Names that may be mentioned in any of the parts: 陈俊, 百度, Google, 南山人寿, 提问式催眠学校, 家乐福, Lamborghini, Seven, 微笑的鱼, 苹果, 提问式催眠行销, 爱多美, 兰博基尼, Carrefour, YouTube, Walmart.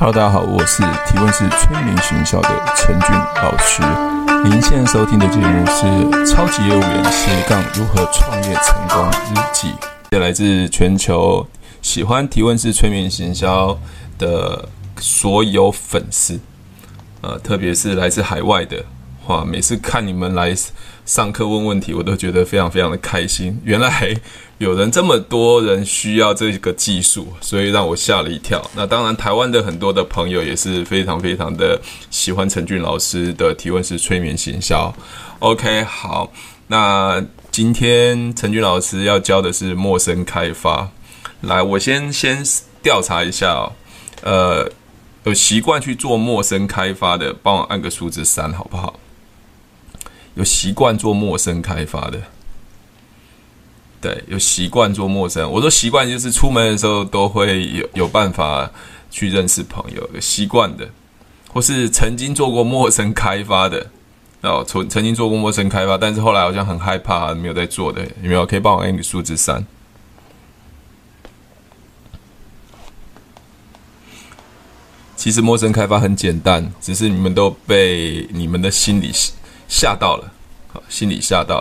Hello， 大家好，我是提问是催眠学校的陈俊老师。您现在收听的节目是《超级业务员斜杠如何创业成功日记》，来自全球喜欢提问是催眠行销的所有粉丝，特别是来自海外的。哇，每次看你们来上课问问题，我都觉得非常非常的开心。原来有人这么多人需要这个技术，所以让我吓了一跳。那当然，台湾的很多的朋友也是非常非常的喜欢陈俊老师的提问式催眠行销。OK， 好，那今天陈俊老师要教的是陌生开发。来，我先调查一下有习惯去做陌生开发的，帮我按个数字3，好不好？有习惯做陌生开发的，对，有习惯做陌生。我说习惯就是出门的时候都会有办法去认识朋友，有习惯的，或是曾经做过陌生开发的，曾经做过陌生开发，但是后来好像很害怕，没有在做的，有没有？可以帮我按个数字3。其实陌生开发很简单，只是你们都被你们的心理吓到了，心理吓到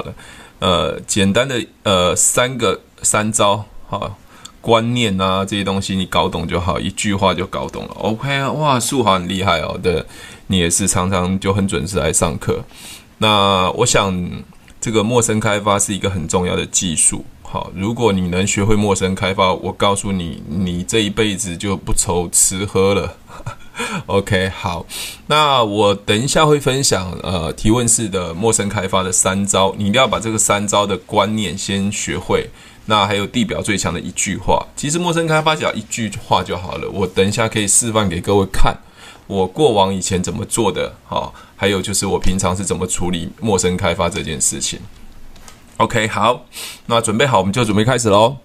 了。简单的三招，观念啊这些东西你搞懂就好，一句话就搞懂了。OK， 哇，素豪很厉害哦，对，你也是常常就很准时来上课。那我想这个陌生开发是一个很重要的技术。好，如果你能学会陌生开发，我告诉你，你这一辈子就不愁吃喝了。OK， 好，那我等一下会分享提问式的陌生开发的3招，你一定要把这个3招的观念先学会。那还有地表最强的一句话，其实陌生开发只要一句话就好了。我等一下可以示范给各位看，我过往以前怎么做的，好，还有就是我平常是怎么处理陌生开发这件事情。OK， 好，那准备好，我们就准备开始咯。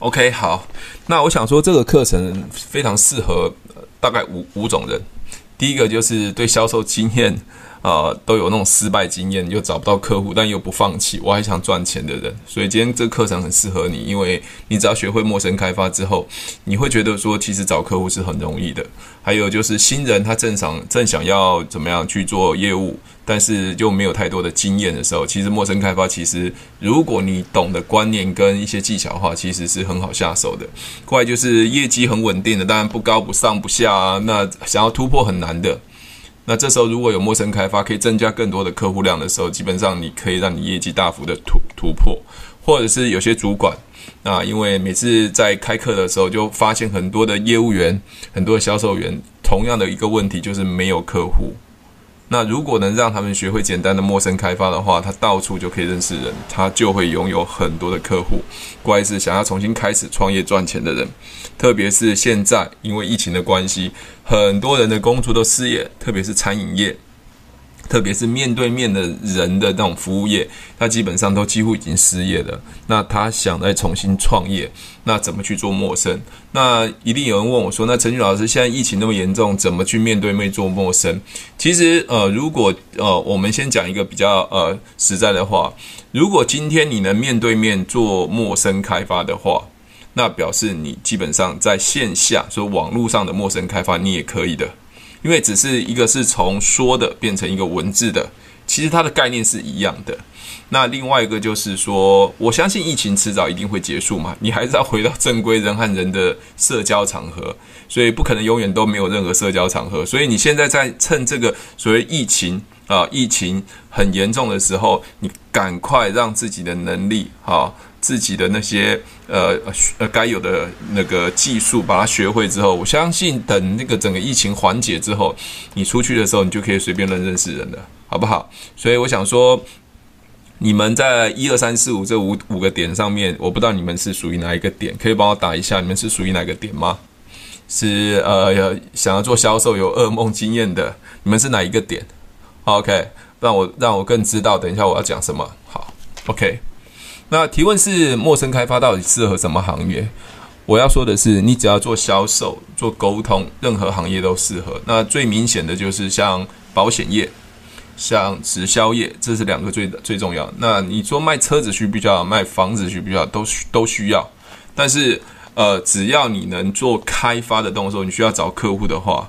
OK， 好，那我想说这个课程非常适合大概五种人。第一个就是对销售经验都有那种失败经验，又找不到客户但又不放弃，我还想赚钱的人。所以今天这个课程很适合你，因为你只要学会陌生开发之后，你会觉得说其实找客户是很容易的。还有就是新人他正想要怎么样去做业务，但是就没有太多的经验的时候，其实陌生开发，其实如果你懂得观念跟一些技巧的话，其实是很好下手的。另外就是业绩很稳定的，当然不高不上不下啊，那想要突破很难的。那这时候如果有陌生开发可以增加更多的客户量的时候，基本上你可以让你业绩大幅的突破。或者是有些主管，那因为每次在开课的时候就发现很多的业务员，很多的销售员同样的一个问题就是没有客户。那如果能让他们学会简单的陌生开发的话，他到处就可以认识人，他就会拥有很多的客户。关于是想要重新开始创业赚钱的人，特别是现在因为疫情的关系，很多人的工作都失业，特别是餐饮业，特别是面对面的人的那种服务业，他基本上都几乎已经失业了。那他想再重新创业，那怎么去做陌生？那一定有人问我说，那陈俊老师，现在疫情那么严重，怎么去面对面做陌生？其实如果我们先讲一个比较实在的话，如果今天你能面对面做陌生开发的话，那表示你基本上在线下，所以网络上的陌生开发你也可以的。因为只是一个是从说的变成一个文字的，其实它的概念是一样的。那另外一个就是说，我相信疫情迟早一定会结束嘛，你还是要回到正规人和人的社交场合，所以不可能永远都没有任何社交场合。所以你现在在趁这个所谓疫情很严重的时候，你赶快让自己的能力自己的那些该有的那个技术把它学会之后，我相信等那个整个疫情缓解之后，你出去的时候你就可以随便认识人了，好不好？所以我想说，你们在1、2、3、4、5这五个点上面，我不知道你们是属于哪一个点，可以帮我打一下，你们是属于哪个点吗？是想要做销售有噩梦经验的，你们是哪一个点 ？OK， 让我更知道，等一下我要讲什么。好 ，OK。那提问是陌生开发到底适合什么行业？我要说的是，你只要做销售、做沟通，任何行业都适合。那最明显的就是像保险业、像直销业，这是2个最重要。那你说卖车子需不需要，卖房子需不需要，都需要。但是只要你能做开发的动作，你需要找客户的话，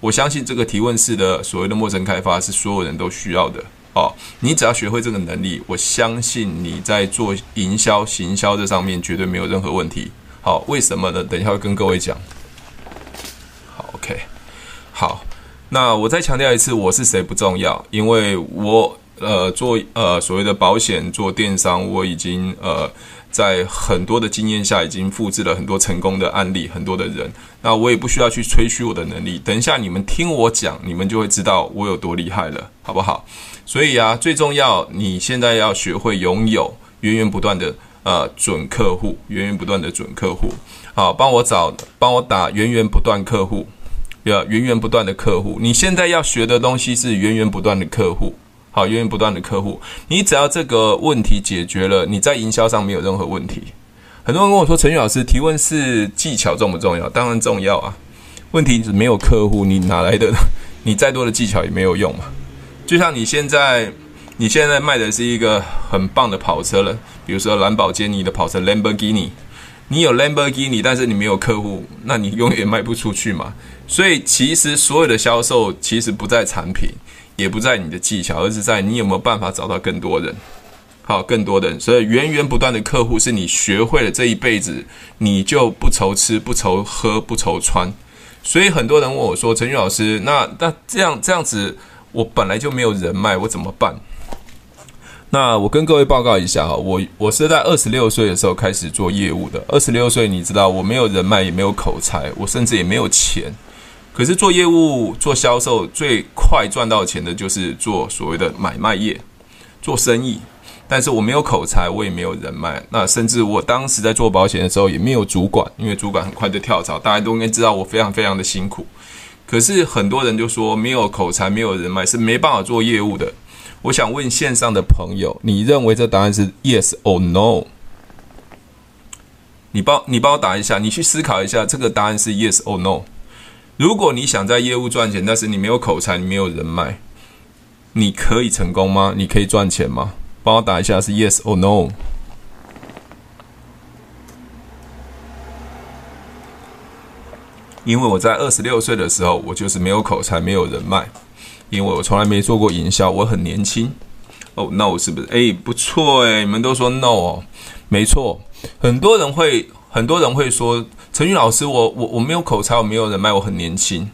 我相信这个提问式的所谓的陌生开发是所有人都需要的哦。你只要学会这个能力，我相信你在做营销、行销这上面绝对没有任何问题。好，为什么呢？等一下会跟各位讲。好 ，OK， 好，那我再强调一次，我是谁不重要，因为我做所谓的保险、做电商，我已经在很多的经验下已经复制了很多成功的案例，很多的人。那我也不需要去吹嘘我的能力，等一下你们听我讲，你们就会知道我有多厉害了，好不好？所以啊，最重要，你现在要学会拥有源源不断的准客户，源源不断的准客户。好，帮我打源源不断客户，源源不断的客户。你现在要学的东西是源源不断的客户。好，源源不断的客户，你只要这个问题解决了，你在营销上没有任何问题。很多人跟我说，陈宇老师，提问式技巧重不重要？当然重要啊！问题是没有客户，你哪来的？你再多的技巧也没有用嘛。就像你现在卖的是一个很棒的跑车了，比如说兰博基尼的跑车 Lamborghini， 你有 Lamborghini， 但是你没有客户，那你永远卖不出去嘛。所以其实所有的销售其实不在产品。也不在你的技巧，而是在你有没有办法找到更多人，好，更多人。所以源源不断的客户是你学会了这一辈子，你就不愁吃、不愁喝、不愁穿。所以很多人问我说：“陈宇老师，那这样子，我本来就没有人脉，我怎么办？”那我跟各位报告一下，我是在26岁的时候开始做业务的。26岁，你知道我没有人脉，也没有口才，我甚至也没有钱。可是做业务、做销售最快赚到钱的就是做所谓的买卖业，做生意。但是我没有口才，我也没有人脉，那甚至我当时在做保险的时候也没有主管，因为主管很快就跳槽，大家都应该知道我非常非常的辛苦。可是很多人就说没有口才、没有人脉是没办法做业务的。我想问线上的朋友，你认为这答案是 yes or no？ 你帮我打一下，你去思考一下，这个答案是 yes or no。如果你想在业务赚钱，但是你没有口才，你没有人脉，你可以成功吗？你可以赚钱吗？帮我打一下是 yes or no。 因为我在26岁的时候，我就是没有口才，没有人脉，因为我从来没做过营销，我很年轻。哦， no 是不是？不错你们都说 no 哦，没错。很多人会说，陈宇老师，我没有口才，我没有人脉，我很年轻。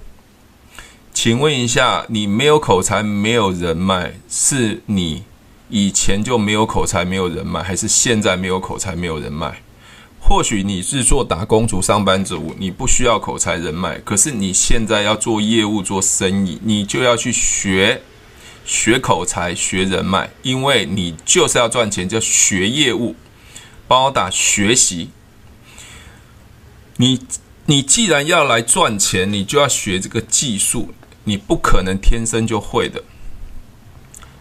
请问一下，你没有口才没有人脉，是你以前就没有口才没有人脉，还是现在没有口才没有人脉？或许你是做打工族、上班族，你不需要口才人脉，可是你现在要做业务、做生意，你就要去学口才、学人脉，因为你就是要赚钱，就学业务。帮我打学习。你既然要来赚钱，你就要学这个技术，你不可能天生就会的。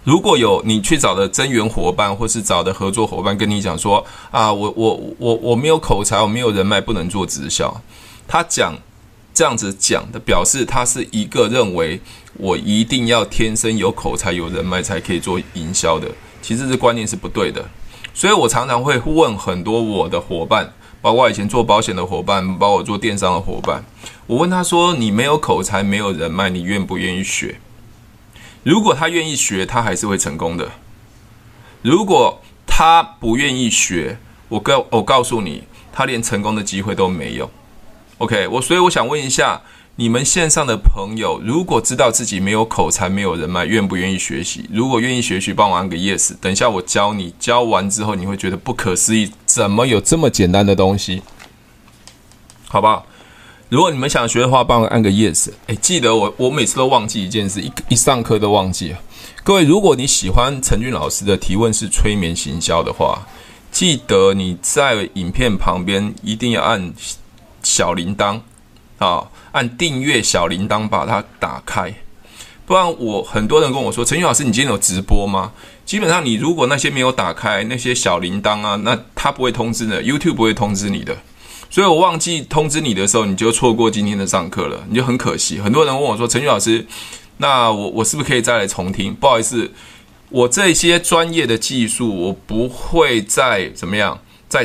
如果有你去找的增援伙伴或是找的合作伙伴跟你讲说啊，我没有口才，我没有人脉，不能做直销，他讲这样子讲的，表示他是一个认为我一定要天生有口才有人脉才可以做营销的，其实这观念是不对的。所以我常常会问很多我的伙伴，包括以前做保险的伙伴，包括我做电商的伙伴，我问他说，你没有口才没有人脉，你愿不愿意学？如果他愿意学，他还是会成功的。如果他不愿意学，我告诉你，他连成功的机会都没有。 OK， 所以我想问一下你们线上的朋友，如果知道自己没有口才没有人脉，愿不愿意学习？如果愿意学习，帮我按个 yes， 等一下我教你，教完之后你会觉得不可思议，怎么有这么简单的东西？好不好？如果你们想学的话，帮我按个 yes。 记得我每次都忘记一件事， 一上课都忘记了。各位，如果你喜欢陈俊老师的提问式催眠行销的话，记得你在影片旁边一定要按小铃铛啊，按订阅小铃铛把它打开。不然很多人跟我说，陈宇老师，你今天有直播吗？基本上你如果那些没有打开那些小铃铛啊，那它不会通知的 ，YouTube 不会通知你的。所以我忘记通知你的时候，你就错过今天的上课了，你就很可惜。很多人问我说，陈宇老师，那我是不是可以再来重听？不好意思，我这些专业的技术我不会再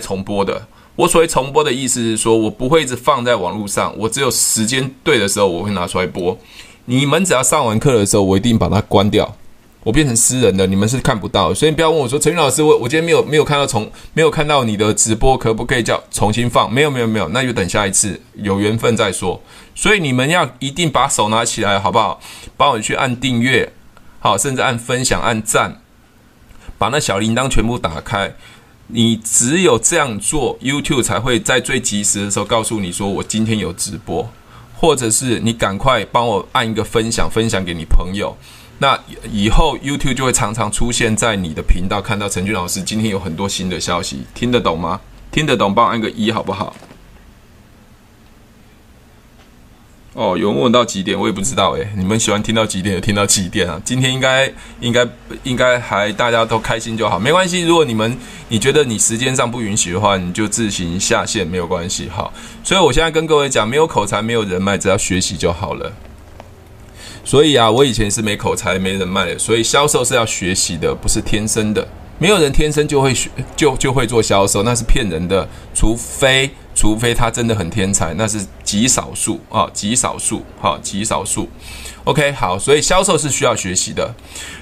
重播的。我所谓重播的意思是说，我不会一直放在网络上，我只有时间对的时候我会拿出来播。你们只要上完课的时候，我一定把它关掉，我变成私人的，你们是看不到的。所以你不要问我说，陈云老师，我今天没有看到你的直播，可不可以叫重新放？没有，那就等下一次有缘分再说。所以你们要一定把手拿起来，好不好？帮我去按订阅，好，甚至按分享、按赞，把那小铃铛全部打开。你只有这样做 ，YouTube 才会在最及时的时候告诉你说我今天有直播，或者是你赶快帮我按一个分享，分享给你朋友。那以后 YouTube 就会常常出现在你的频道，看到陈俊老师今天有很多新的消息，听得懂吗？听得懂，帮我按个1好不好？哦，有人问到几点，我也不知道你们喜欢听到几点就听到几点啊？今天应该还大家都开心就好，没关系。如果你觉得你时间上不允许的话，你就自行下线，没有关系。好，所以我现在跟各位讲，没有口才，没有人脉，只要学习就好了。所以啊，我以前是没口才、没人脉的，所以销售是要学习的，不是天生的。没有人天生就会就会做销售，那是骗人的，除非他真的很天才，那是极少数啊，极少数。OK， 好，所以销售是需要学习的。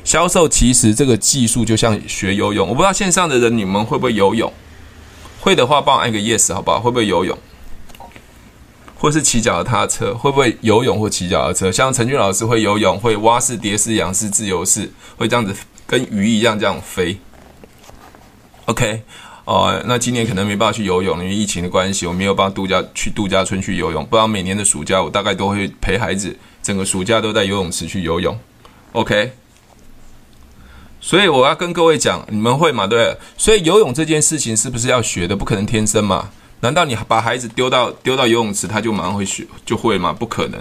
销售其实这个技术就像学游泳，我不知道线上的人你们会不会游泳，会的话帮我按个 yes 好不好？会不会游泳？或是骑脚踏车，会不会游泳或骑脚踏车？像陈俊老师会游泳，会蛙式、蝶式、仰式、自由式，会这样子跟鱼一样这样飞。OK。那今年可能没办法去游泳，因为疫情的关系，我没有办法去度假村去游泳。不然每年的暑假我大概都会陪孩子，整个暑假都在游泳池去游泳。OK， 所以我要跟各位讲，你们会嘛？对，所以游泳这件事情是不是要学的？不可能天生嘛？难道你把孩子丢到游泳池，他就马上会学就会吗？不可能，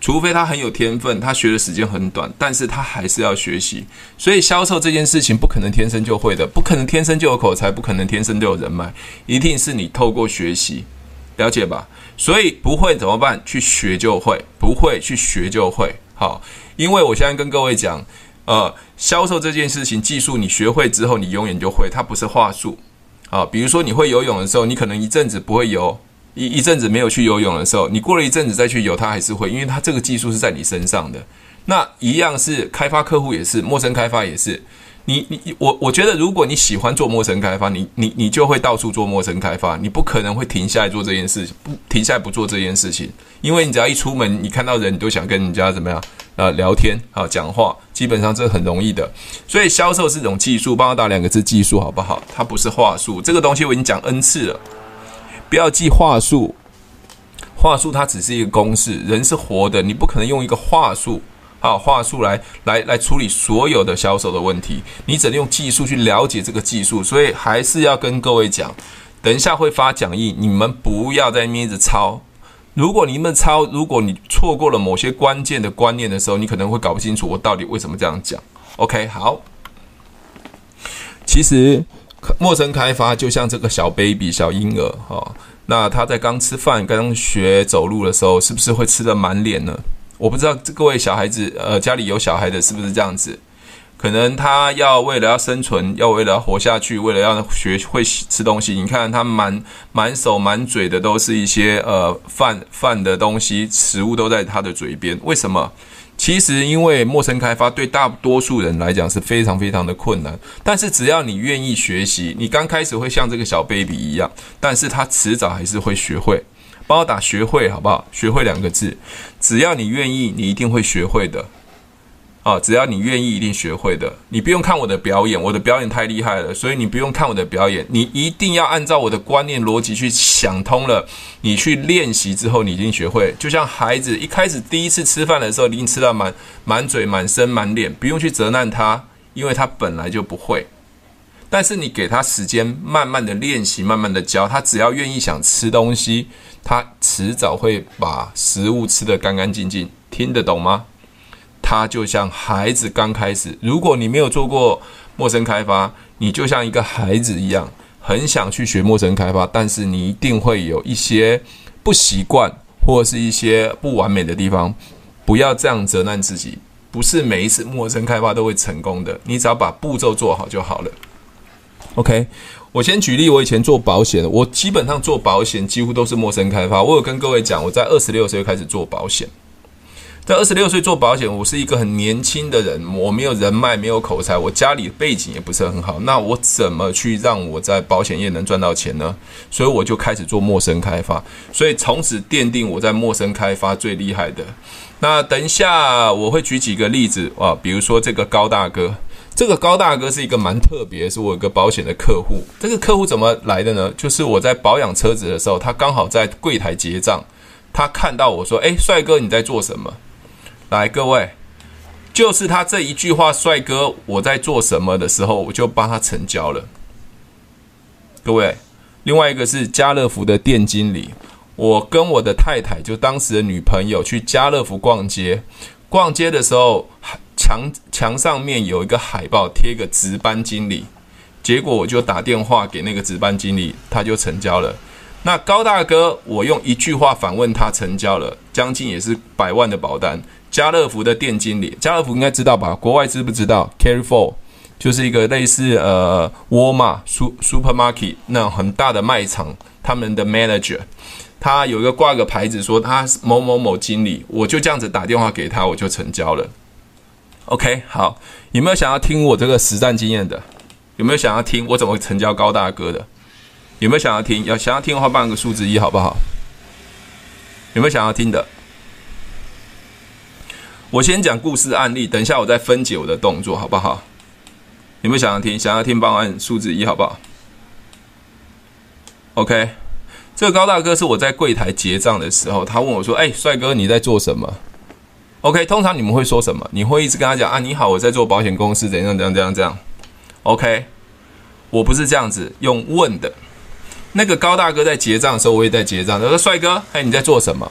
除非他很有天分，他学的时间很短，但是他还是要学习。所以销售这件事情不可能天生就会的，不可能天生就有口才，不可能天生就有人脉，一定是你透过学习，了解吧？所以不会怎么办？去学就会，不会去学就会。好，因为我现在跟各位讲，销售这件事情，技术你学会之后，你永远就会，它不是话术。啊，比如说你会游泳的时候，你可能一阵子不会游，一阵子没有去游泳的时候，你过了一阵子再去游，它还是会，因为它这个技术是在你身上的。那一样是开发客户也是，陌生开发也是。我觉得如果你喜欢做陌生开发，你就会到处做陌生开发，你不可能会停下来做这件事情，不停下来不做这件事情，因为你只要一出门，你看到人，你都想跟人家怎么样聊天啊，讲话，基本上这很容易的。所以销售是一种技术，帮我打两个字，技术好不好？它不是话术，这个东西我已经讲 N 次了，不要记话术，话术它只是一个公式，人是活的，你不可能用一个话术。好，话术来处理所有的销售的问题，你只能用技术去了解这个技术，所以还是要跟各位讲，等一下会发讲义，你们不要在那边一直抄。如果你们抄，如果你错过了某些关键的观念的时候，你可能会搞不清楚我到底为什么这样讲。OK， 好。其实陌生开发就像这个小 baby 小婴儿那他在刚吃饭、刚学走路的时候，是不是会吃得满脸呢？我不知道各位小孩子，家里有小孩的是不是这样子？可能他要为了要生存，要为了要活下去，为了要学会吃东西，你看他满手满嘴的都是一些饭的东西，食物都在他的嘴边。为什么？其实因为陌生开发对大多数人来讲是非常非常的困难，但是只要你愿意学习，你刚开始会像这个小 baby 一样，但是他迟早还是会学会。帮我打学会好不好？学会两个字，只要你愿意，你一定会学会的。只要你愿意，一定学会的。你不用看我的表演，我的表演太厉害了，所以你不用看我的表演，你一定要按照我的观念逻辑去想通了，你去练习之后，你已经学会。就像孩子一开始第一次吃饭的时候，已经吃到满嘴、满身、满脸，不用去责难他，因为他本来就不会。但是你给他时间，慢慢的练习，慢慢的教他，只要愿意想吃东西，他迟早会把食物吃得干干净净，听得懂吗？他就像孩子刚开始，如果你没有做过陌生开发，你就像一个孩子一样，很想去学陌生开发，但是你一定会有一些不习惯或是一些不完美的地方，不要这样责难自己，不是每一次陌生开发都会成功的，你只要把步骤做好就好了。OK，我先举例，我以前做保险，我基本上做保险几乎都是陌生开发。我有跟各位讲，我在26岁开始做保险，在26岁做保险，我是一个很年轻的人，我没有人脉，没有口才，我家里背景也不是很好，那我怎么去让我在保险业能赚到钱呢？所以我就开始做陌生开发，所以从此奠定我在陌生开发最厉害的。那等一下我会举几个例子啊，比如说这个高大哥。这个高大哥是一个蛮特别，是我一个保险的客户。这个客户怎么来的呢？就是我在保养车子的时候，他刚好在柜台结账，他看到我说：“哎，帅哥，你在做什么？”来，各位，就是他这一句话“帅哥，我在做什么”的时候，我就帮他成交了。各位，另外一个是家乐福的店经理，我跟我的太太，就当时的女朋友，去家乐福逛街。逛街的时候，墙上面有一个海报，贴个值班经理，结果我就打电话给那个值班经理，他就成交了。那高大哥，我用一句话反问他成交了，将近也是百万的保单。家乐福的店经理，家乐福应该知道吧？国外知不知道 ？Carrefour 就是一个类似Walmart supermarket 那种很大的卖场，他们的 manager。他有一个挂个牌子说他某某某经理，我就这样子打电话给他，我就成交了。OK， 好，有没有想要听我这个实战经验的？有没有想要听我怎么成交高大哥的？有没有想要听？想要听的话，办个数字1好不好？有没有想要听的？我先讲故事案例，等一下我再分解我的动作，好不好？有没有想要听？想要听，帮我按数字1好不好 ？OK。这个高大哥是我在柜台结账的时候，他问我说：“哎，帅哥，你在做什么 ？”OK， 通常你们会说什么？你会一直跟他讲啊，你好，我在做保险公司，怎样怎样怎样怎样。OK， 我不是这样子用问的。那个高大哥在结账的时候，我也在结账。他说：“帅哥，哎，你在做什么？”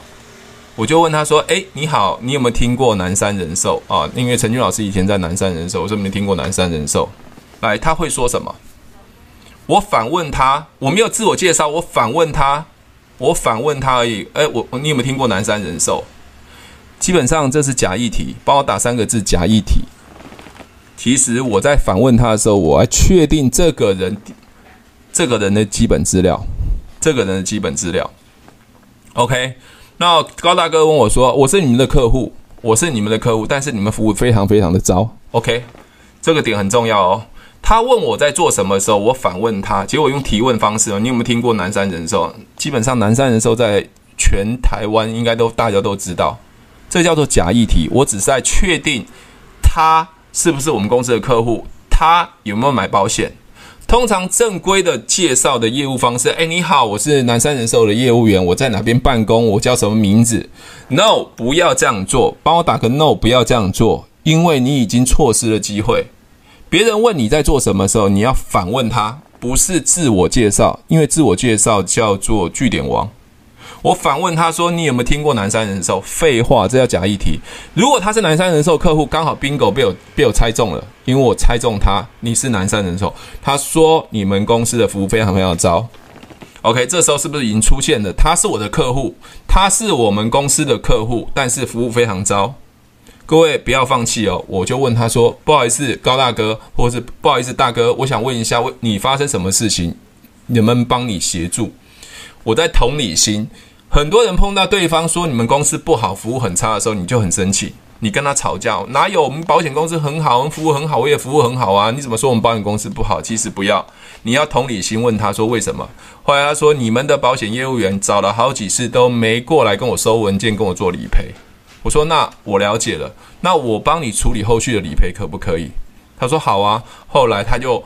我就问他说：“哎，你好，你有没有听过南山人寿啊？因为陈俊老师以前在南山人寿，我说没听过南山人寿。”来，他会说什么？我反问他，我没有自我介绍，我反问他而已。哎，你有没有听过南山人寿？基本上这是假议题，帮我打3个字假议题。其实我在反问他的时候，我要确定这个人的基本资料，这个人的基本资料。OK， 那高大哥问我说：“我是你们的客户，我是你们的客户，但是你们服务非常非常的糟。” OK， 这个点很重要哦。他问我在做什么的时候，我反问他，结果用提问方式。你有没有听过南山人寿？基本上南山人寿在全台湾应该都大家都知道，这叫做假议题。我只是在确定他是不是我们公司的客户，他有没有买保险。通常正规的介绍的业务方式，哎，你好，我是南山人寿的业务员，我在哪边办公，我叫什么名字。 No， 不要这样做，帮我打个 No， 不要这样做，因为你已经错失了机会。别人问你在做什么的时候，你要反问他，不是自我介绍，因为自我介绍叫做句点王。我反问他说：“你有没有听过南山人寿？”废话，这叫假议题。如果他是南山人寿客户，刚好 bingo 被我猜中了，因为我猜中他，你是南山人寿。他说你们公司的服务非常非常糟。OK， 这时候是不是已经出现了？他是我的客户，他是我们公司的客户，但是服务非常糟。各位不要放弃哦！我就问他说：“不好意思，高大哥，或是不好意思，大哥，我想问一下，你发生什么事情？能不能帮你协助？”我在同理心。很多人碰到对方说你们公司不好，服务很差的时候，你就很生气，你跟他吵架。哪有我们保险公司很好，我们服务很好，我也服务很好啊！你怎么说我们保险公司不好？其实不要，你要同理心问他说为什么。后来他说你们的保险业务员找了好几次都没过来跟我收文件，跟我做理赔。我说那我了解了，那我帮你处理后续的理赔可不可以？他说好啊。后来他就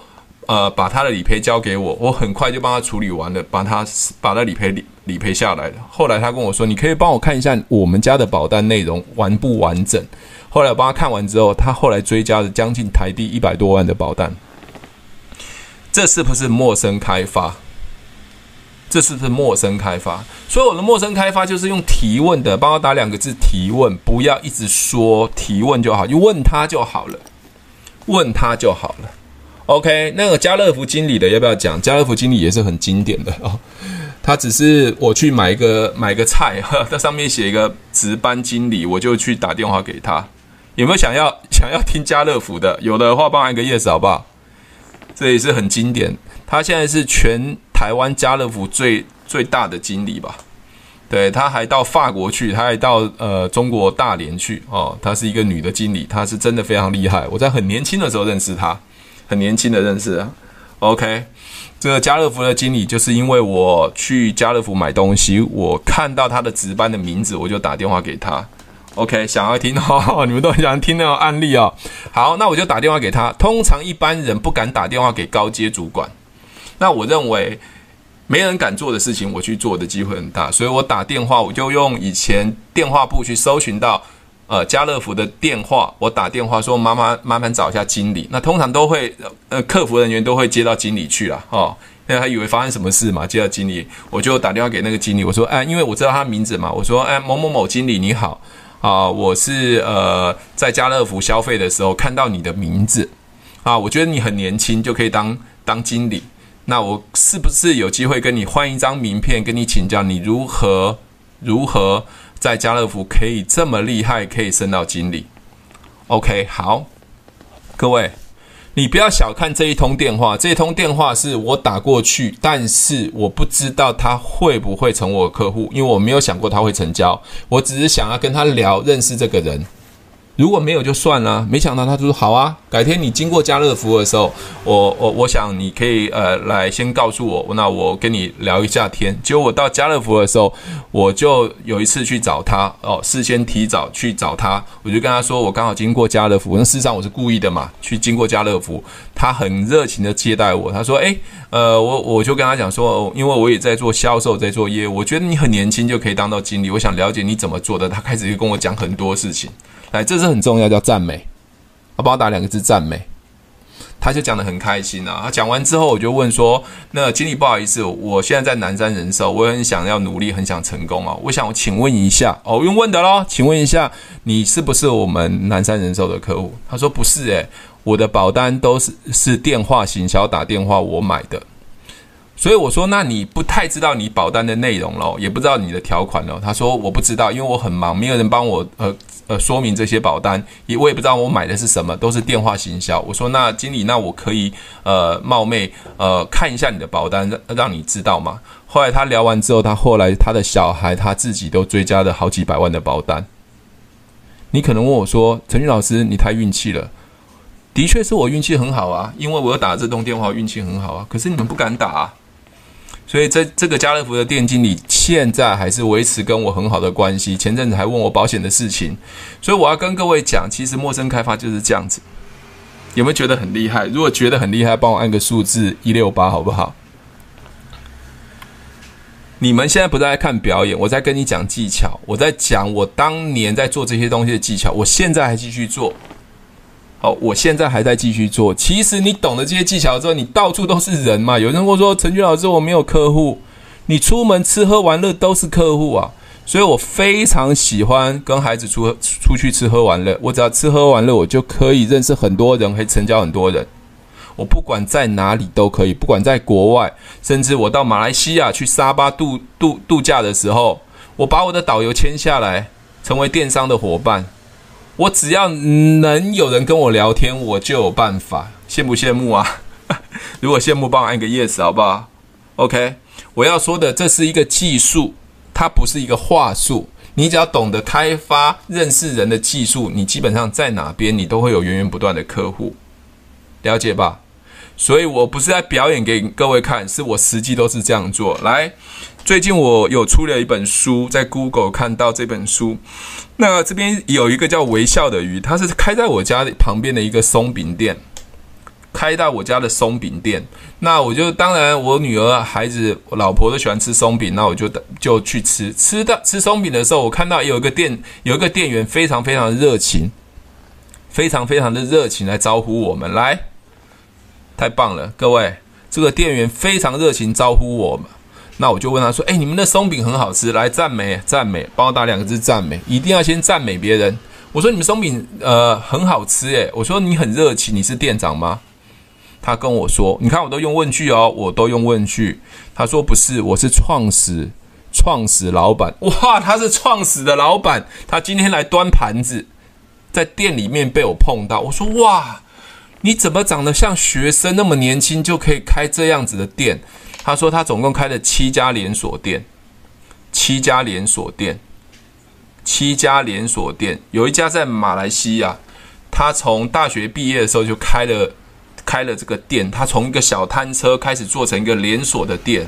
把他的理赔交给我，我很快就帮他处理完了，把他理赔下来了。后来他跟我说，你可以帮我看一下我们家的保单内容完不完整。后来我帮他看完之后，他后来追加了将近台币100多万的保单。这是不是陌生开发？这是不是陌生开发？所以我的陌生开发就是用提问的，帮我打2个字提问，不要一直说，提问就好，就问他就好了，问他就好了。OK， 那个家乐福经理的要不要讲？家乐福经理也是很经典的哦，他只是我去买个菜，他上面写一个值班经理，我就去打电话给他。有没有想要听家乐福的？有的话帮我按个 yes 好不好？这也是很经典。他现在是全台湾家乐福最大的经理吧。对，他还到法国去，他还到中国大连去哦。他是一个女的经理，他是真的非常厉害。我在很年轻的时候认识他，很年轻的认识他。OK， 这个家乐福的经理就是因为我去家乐福买东西，我看到他的值班的名字，我就打电话给他。OK， 想要听哦，你们都很想听那种案例哦。好，那我就打电话给他。通常一般人不敢打电话给高阶主管，那我认为没人敢做的事情，我去做的机会很大，所以我打电话，我就用以前电话簿去搜寻到家乐福的电话，我打电话说麻烦找一下经理。那通常都会客服人员都会接到经理去啦哦。那他以为发生什么事嘛，接到经理，我就打电话给那个经理，我说因为我知道他名字嘛，我说某某某经理你好。我是在家乐福消费的时候看到你的名字啊，我觉得你很年轻就可以当经理，那我是不是有机会跟你换一张名片，跟你请教你如何在家乐福可以这么厉害，可以升到经理 ？OK， 好，各位，你不要小看这一通电话，这一通电话是我打过去，但是我不知道他会不会成我的客户，因为我没有想过他会成交，我只是想要跟他聊，认识这个人。如果没有就算了，没想到他就说好啊，改天你经过家乐福的时候，我想你可以来先告诉我，那我跟你聊一下天。结果我到家乐福的时候，我就有一次去找他哦，事先提早去找他，我就跟他说我刚好经过家乐福，那事实上我是故意的嘛，去经过家乐福，他很热情的接待我，他说我就跟他讲说因为我也在做销售，在做业务，我觉得你很年轻就可以当到经理，我想了解你怎么做的。他开始就跟我讲很多事情。来，这是很重要，叫赞美。我帮我打两个字，赞美。他就讲得很开心啊。他讲完之后，我就问说：“那经理，不好意思，我现在在南山人寿，我很想要努力，很想成功啊。我想请问一下，我用问的咯，请问一下，你是不是我们南山人寿的客户？”他说：“不是，我的保单都是电话行销，打电话我买的。”所以我说，那你不太知道你保单的内容咯，也不知道你的条款咯。他说我不知道，因为我很忙，没有人帮我说明这些保单，我也不知道我买的是什么，都是电话行销。我说那经理，那我可以冒昧看一下你的保单，让你知道嘛。后来他聊完之后，他后来他的小孩他自己都追加了好几百万的保单。你可能问我说，陈俊老师，你太运气了。的确是我运气很好啊，因为我有打这通电话，运气很好啊。可是你们不敢打啊。所以这个家乐福的店经理现在还是维持跟我很好的关系，前阵子还问我保险的事情。所以我要跟各位讲，其实陌生开发就是这样子。有没有觉得很厉害？如果觉得很厉害，帮我按个数字168好不好？你们现在不在看表演，我在跟你讲技巧，我在讲我当年在做这些东西的技巧，我现在还继续做。我现在还在继续做。其实你懂得这些技巧之后，你到处都是人嘛。有人跟我说，陈俊老师，我没有客户。你出门吃喝玩乐都是客户啊，所以我非常喜欢跟孩子出去吃喝玩乐。我只要吃喝玩乐，我就可以认识很多人，可以成交很多人。我不管在哪里都可以，不管在国外，甚至我到马来西亚去沙巴度假的时候，我把我的导游签下来，成为电商的伙伴。我只要能有人跟我聊天，我就有办法。羡不羡慕啊？如果羡慕，帮我按个 yes 好不好 ？OK， 我要说的，这是一个技术，它不是一个话术。你只要懂得开发认识人的技术，你基本上在哪边，你都会有源源不断的客户，了解吧？所以我不是在表演给各位看，是我实际都是这样做。来，最近我有出了一本书，在 Google 看到这本书。那这边有一个叫微笑的鱼，它是开在我家旁边的一个松饼店，开到我家的松饼店。那我就当然我女儿、孩子、我老婆都喜欢吃松饼，那我就去吃。吃松饼的时候，我看到有一个店员非常热情，非常的热情来招呼我们，来，太棒了，各位，这个店员非常热情招呼我们。那我就问他说：“你们的松饼很好吃，来赞美，帮我打两个字赞美，一定要先赞美别人。”我说：“你们松饼很好吃，我说：“你很热情，你是店长吗？”他跟我说：“你看我都用问句哦，我都用问句。”他说：“不是，我是创始老板。”哇，他是创始的老板，他今天来端盘子，在店里面被我碰到。我说：“哇，你怎么长得像学生那么年轻就可以开这样子的店？他说他总共开了7家连锁店，有一家在马来西亚，他从大学毕业的时候就开了这个店，他从一个小摊车开始做成一个连锁的店。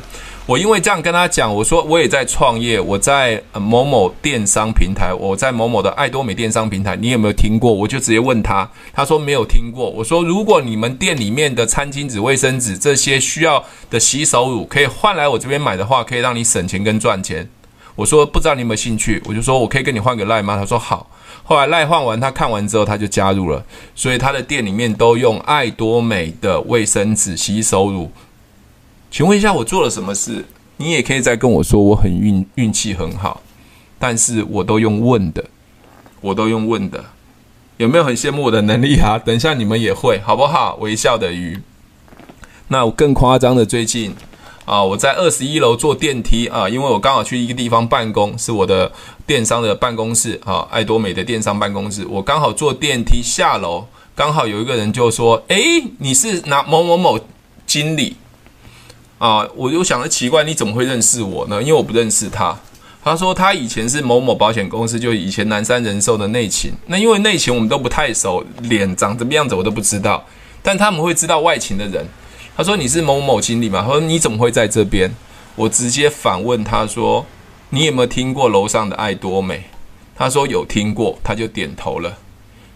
我因为这样跟他讲，我说我也在创业，我在某某电商平台，我在某某的爱多美电商平台，你有没有听过？我就直接问他，他说没有听过。我说如果你们店里面的餐巾纸、卫生纸这些需要的洗手乳可以换来我这边买的话，可以让你省钱跟赚钱。我说不知道你有没有兴趣，我就说我可以跟你换个LINE吗？他说好。后来LINE换完，他看完之后他就加入了，所以他的店里面都用爱多美的卫生纸、洗手乳。请问一下我做了什么事？你也可以再跟我说我很运气很好，但是我都用问的。有没有很羡慕我的能力啊？等一下你们也会好不好？微笑的鱼。那我更夸张的，最近我在21楼坐电梯因为我刚好去一个地方办公，是我的电商的办公室爱多美的电商办公室。我刚好坐电梯下楼，刚好有一个人就说：你是某某某经理我就想得奇怪，你怎么会认识我呢？因为我不认识他。他说他以前是某某保险公司，就以前南山人寿的内勤。那因为内勤我们都不太熟，脸长什么样子我都不知道，但他们会知道外勤的人。他说你是某某经理吗？他说你怎么会在这边？我直接反问他说你有没有听过楼上的爱多美？他说有听过，他就点头了。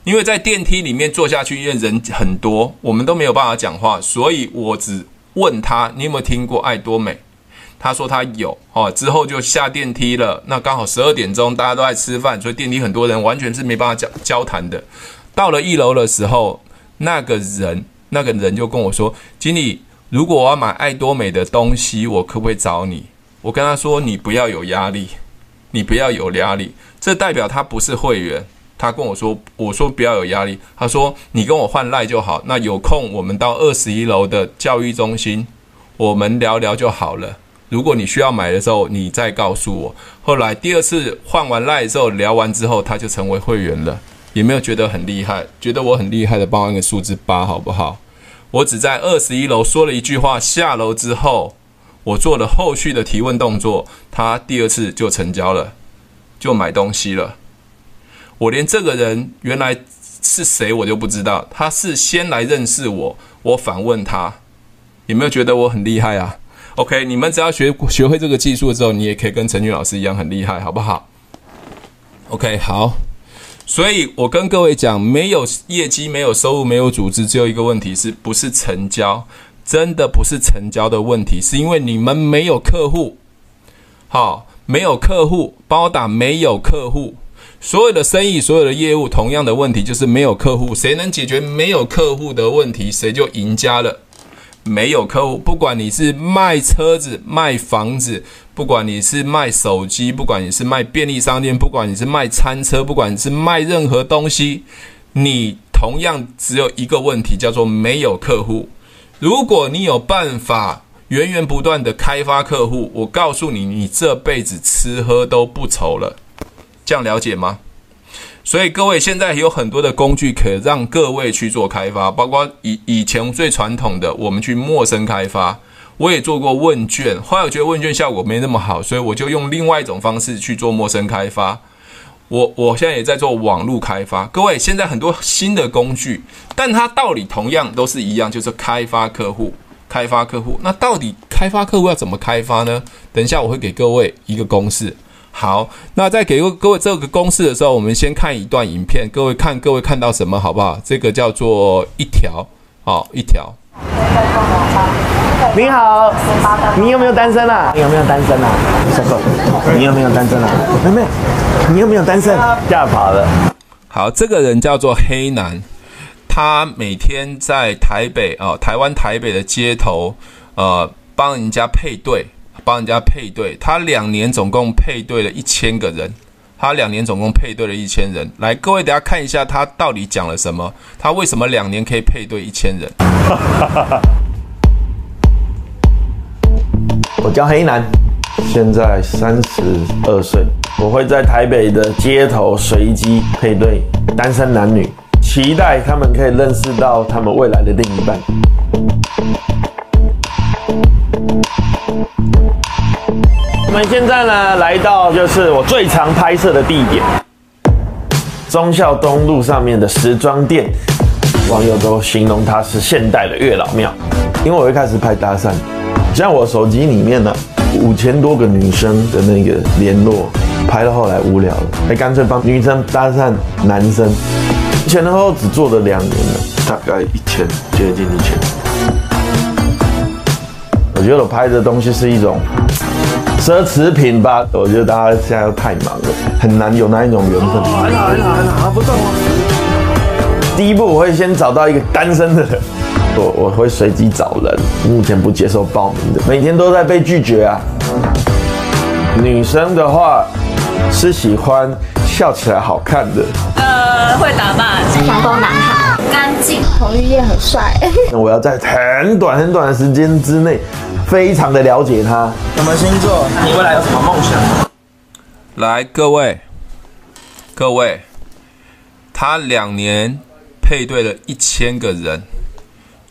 因为在电梯里面坐下去，因为人很多，我们都没有办法讲话，所以我只问他你有没有听过爱多美？他说他有之后就下电梯了。那刚好12点钟大家都在吃饭，所以电梯很多人，完全是没办法交谈的。到了一楼的时候，那个人就跟我说：经理，如果我要买爱多美的东西，我可不可以找你？我跟他说你不要有压力，这代表他不是会员。他跟我说，我说不要有压力，他说你跟我换LINE就好，那有空我们到21楼的教育中心，我们聊聊就好了，如果你需要买的时候你再告诉我。后来第二次换完LINE之后，聊完之后他就成为会员了。也没有觉得很厉害，觉得我很厉害的帮我按个数字8好不好？我只在21楼说了一句话，下楼之后我做了后续的提问动作，他第二次就成交了，就买东西了。我连这个人原来是谁我就不知道，他是先来认识我，我反问他，有没有觉得我很厉害啊？ OK， 你们只要 学会这个技术之后，你也可以跟陈俊老师一样很厉害好不好？ OK， 好，所以我跟各位讲，没有业绩，没有收入，没有组织，只有一个问题，是不是成交？真的不是成交的问题，是因为你们没有客户。好，没有客户，包打没有客户。所有的生意，所有的业务，同样的问题就是没有客户。谁能解决没有客户的问题，谁就赢家了。没有客户，不管你是卖车子、卖房子，不管你是卖手机，不管你是卖便利商店，不管你是卖餐车，不管你是卖任何东西，你同样只有一个问题，叫做没有客户。如果你有办法源源不断的开发客户，我告诉你，你这辈子吃喝都不愁了。这样了解吗？所以各位，现在有很多的工具可以让各位去做开发，包括以前最传统的我们去陌生开发，我也做过问卷，后来我觉得问卷效果没那么好，所以我就用另外一种方式去做陌生开发。我现在也在做网络开发。各位，现在很多新的工具，但它道理同样都是一样，就是开发客户。那到底开发客户要怎么开发呢？等一下我会给各位一个公式。好，那在给各位这个公式的时候，我们先看一段影片，各位看到什么好不好？这个叫做一条。你好，你有没有单身啊？你有没有单身？吓跑了。好，这个人叫做黑男，他每天在台湾台北的街头帮人家配对，他两年总共配对了一千人。来，各位等下看一下他到底讲了什么，他为什么2年可以配对1000人？我叫黑男，现在32岁，我会在台北的街头随机配对单身男女。期待他们可以认识到他们未来的另一半。我们现在呢，来到就是我最常拍摄的地点——忠孝东路上面的时装店。网友都形容它是现代的月老庙，因为我一开始拍搭讪，像我手机里面呢、5000多个女生的那个联络。 拍到后来无聊了，还干脆帮女生搭讪男生。前后只做了2年了，大概1000，接近1000。我觉得我拍的东西是一种奢侈品吧。我觉得大家现在都太忙了，很难有那一种缘分。很好，不动啊。第一步我会先找到一个单身的人，我会随机找人，目前不接受报名的，每天都在被拒绝啊。女生的话。 是喜欢笑起来好看的，会打扮，阳光男孩，干净，彭于晏很帅。那我要在很短的时间之内，非常的了解他。什么星座？你未来有什么梦想？来，各位，他2年配对了1000个人。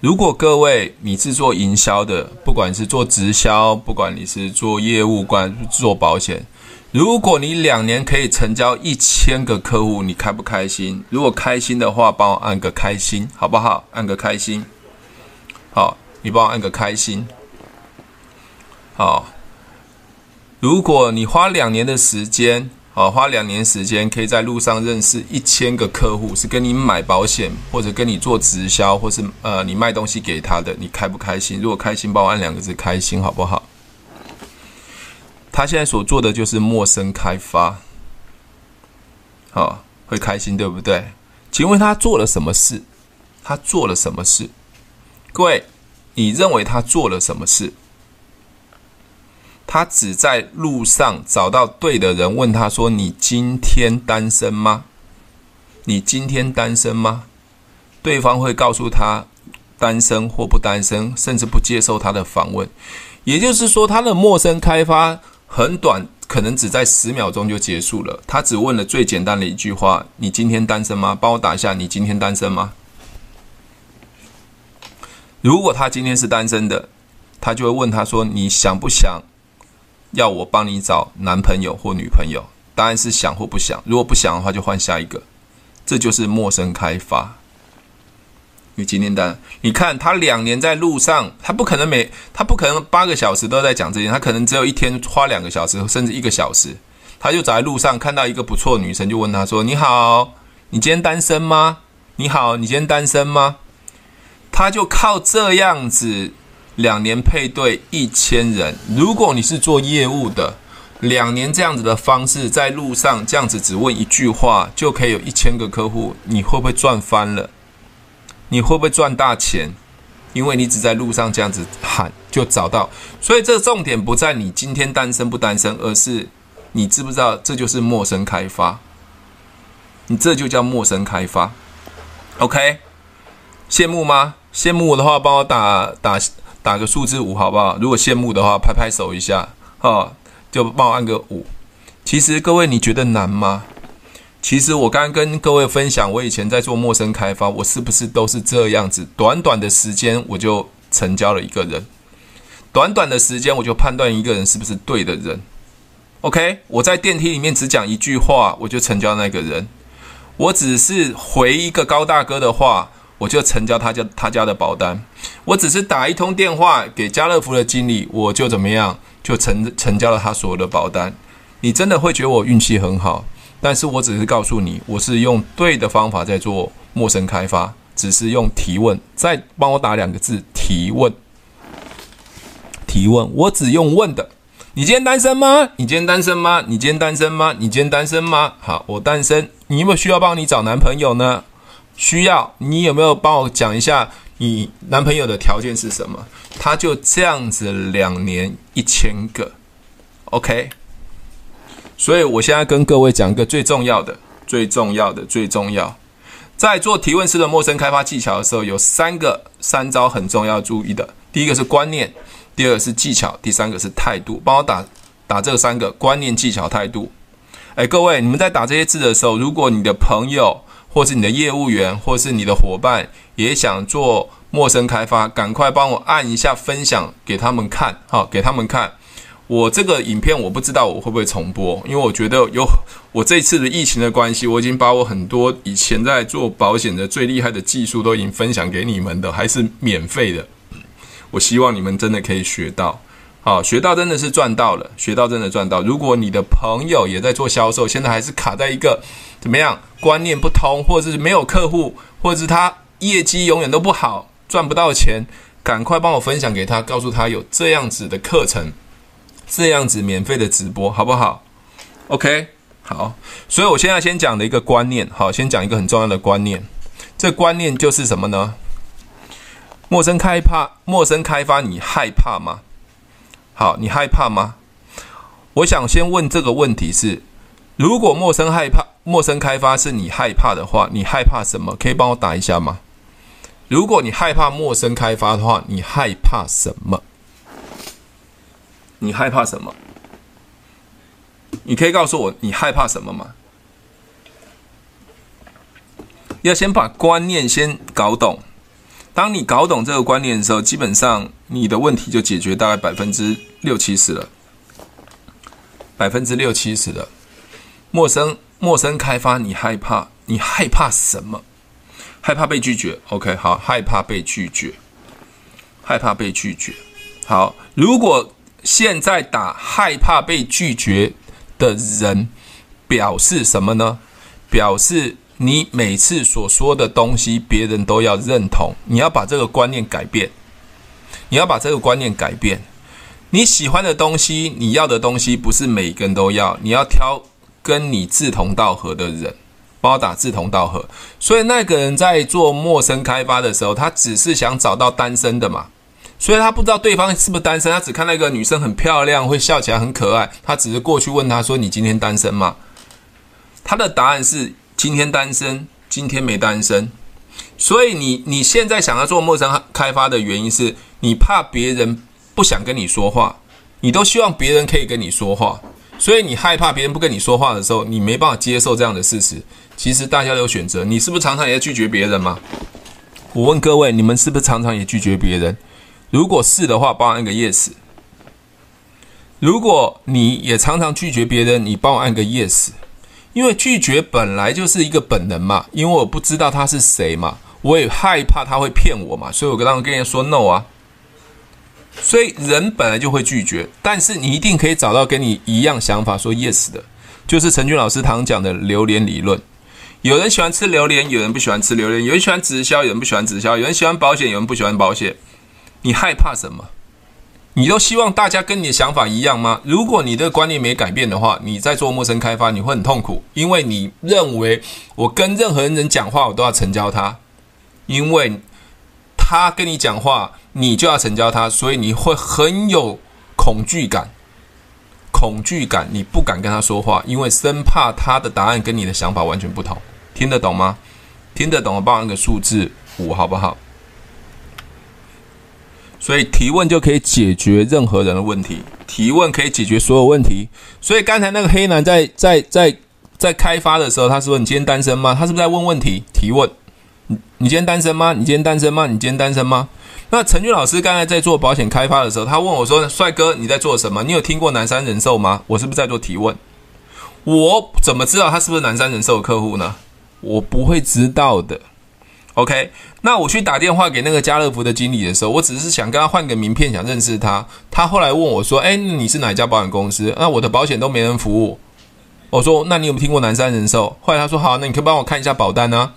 如果各位你是做营销的，不管是做直销，不管你是做业务，不管是做保险。 如果你2年可以成交1000个客户，你开不开心？如果开心的话，帮我按个开心，好不好？按个开心。好，你帮我按个开心。好，如果你花2年的时间，好，花2年时间可以在路上认识1000个客户，是跟你买保险，或者跟你做直销，或是你卖东西给他的，你开不开心？如果开心，帮我按2个字开心，好不好？ 他现在所做的就是陌生开发，好，会开心对不对？请问他做了什么事？他做了什么事？各位，你认为他做了什么事？他只在路上找到对的人，问他说：“你今天单身吗？你今天单身吗？”对方会告诉他单身或不单身，甚至不接受他的访问。也就是说，他的陌生开发。 很短，可能只在10秒钟就结束了。他只问了最简单的一句话：“你今天单身吗？”帮我打一下，你今天单身吗？如果他今天是单身的，他就会问他说：“你想不想要我帮你找男朋友或女朋友？”答案是想或不想。如果不想的话，就换下一个。这就是陌生开发。你今天单？你看他2年在路上，他不可能8个小时都在讲这些，他可能只有一天花2个小时甚至1个小时，他就走在路上看到一个不错的女生，就问她说：“你好，你今天单身吗？你好，你今天单身吗？”他就靠这样子2年配对1000人。如果你是做业务的，2年这样子的方式在路上这样子只问一句话就可以有1000个客户，你会不会赚翻了？ 你会不会赚大钱？因为你只在路上这样子喊就找到，所以这重点不在你今天单身不单身，而是你知不知道这就是陌生开发，你这就叫陌生开发。OK， 羡慕吗？羡慕我的话，帮我打个数字5好不好？如果羡慕的话，拍拍手一下哦，就帮我按个5。其实各位，你觉得难吗？ 其实我刚刚跟各位分享，我以前在做陌生开发，我是不是都是这样子？短短的时间我就成交了一个人，短短的时间我就判断一个人是不是对的人。OK， 我在电梯里面只讲一句话，我就成交那个人；我只是回一个高大哥的话，我就成交他家的保单；我只是打一通电话给家乐福的经理，我就怎么样就成交了他所有的保单。你真的会觉得我运气很好？ 但是我只是告诉你，我是用对的方法在做陌生开发，只是用提问。再帮我打2个字：提问。提问，我只用问的。你今天单身吗？你今天单身吗？你今天单身吗？你今天单身吗？好，我单身。你有没有需要帮你找男朋友呢？需要。你有没有帮我讲一下你男朋友的条件是什么？他就这样子2年1000个 ，OK。 所以我现在跟各位讲一个最重要的，在做提问式的陌生开发技巧的时候，有三招很重要注意的。第一个是观念，第二个是技巧，第三个是态度。帮我打这3个观念、技巧、态度。各位，你们在打这些字的时候，如果你的朋友或是你的业务员，或是你的伙伴也想做陌生开发，赶快帮我按一下分享给他们看，好，给他们看。我这个影片我不知道我会不会重播，因为我觉得我这一次的疫情的关系，我已经把我很多以前在做保险的最厉害的技术都已经分享给你们的，还是免费的。我希望你们真的可以学到，好，学到真的是赚到了，学到真的赚到。如果你的朋友也在做销售，现在还是卡在一个怎么样观念不通，或者是没有客户，或者是他业绩永远都不好，赚不到钱，赶快帮我分享给他，告诉他有这样子的课程。这样子免费的直播好不好 ？OK， 好。所以我现在先讲的一个观念，好，先讲一个很重要的观念。这观念就是什么呢？陌生开发，你害怕吗？好，你害怕吗？我想先问这个问题是：如果陌生开发是你害怕的话，你害怕什么？可以帮我打一下吗？如果你害怕陌生开发的话，你害怕什么？你害怕什么？你可以告诉我你害怕什么吗？要先把观念先搞懂。当你搞懂这个观念的时候，基本上你的问题就解决大概 6-70% 了。6-70% 了。陌生开发你害怕。你害怕什么？害怕被拒绝。OK， 好，害怕被拒绝。害怕被拒绝。好，如果现在打害怕被拒绝的人，表示什么呢？表示你每次所说的东西别人都要认同。你要把这个观念改变，你要把这个观念改变。你喜欢的东西，你要的东西，不是每个人都要，你要挑跟你志同道合的人。帮我打志同道合。所以那个人在做陌生开发的时候，他只是想找到单身的嘛，所以他不知道对方是不是单身，他只看到一个女生很漂亮，会笑起来很可爱，他只是过去问他说你今天单身吗？他的答案是今天单身，今天没单身。所以你现在想要做陌生开发的原因是你怕别人不想跟你说话，你都希望别人可以跟你说话，所以你害怕别人不跟你说话的时候，你没办法接受这样的事实。其实大家有选择，你是不是常常也拒绝别人吗？我问各位，你们是不是常常也拒绝别人？如果是的话，帮我按个 yes。 如果你也常常拒绝别人，你帮我按个 yes。 因为拒绝本来就是一个本能嘛，因为我不知道他是谁嘛，我也害怕他会骗我嘛，所以我当然跟人家说 no 啊。所以人本来就会拒绝，但是你一定可以找到跟你一样想法说 yes 的，就是陈俊老师常讲的榴莲理论。有人喜欢吃榴莲，有人不喜欢吃榴莲，有人喜欢直销，有人不喜欢直销，有人喜欢保险，有人不喜欢保险。你害怕什么？你都希望大家跟你的想法一样吗？如果你的观念没改变的话，你在做陌生开发你会很痛苦，因为你认为我跟任何人讲话我都要成交他，因为他跟你讲话你就要成交他，所以你会很有恐惧感，你不敢跟他说话，因为生怕他的答案跟你的想法完全不同。听得懂吗？听得懂我报那个数字5好不好？所以提问就可以解决任何人的问题，提问可以解决所有问题。所以刚才那个黑男在开发的时候，他说你今天单身吗？他是不是在问问题？提问，你今天单身吗？你今天单身吗？你今天单身吗？那陈俊老师刚才在做保险开发的时候，他问我说：“帅哥，你在做什么？你有听过南山人寿吗？”我是不是在做提问？我怎么知道他是不是南山人寿的客户呢？我不会知道的。OK， 那我去打电话给那个家乐福的经理的时候，我只是想跟他换个名片，想认识他。他后来问我说：“哎，你是哪一家保险公司？那我的保险都没人服务。”我说：“那你有没有听过南山人寿？”后来他说：“好，那你可以帮我看一下保单啊。”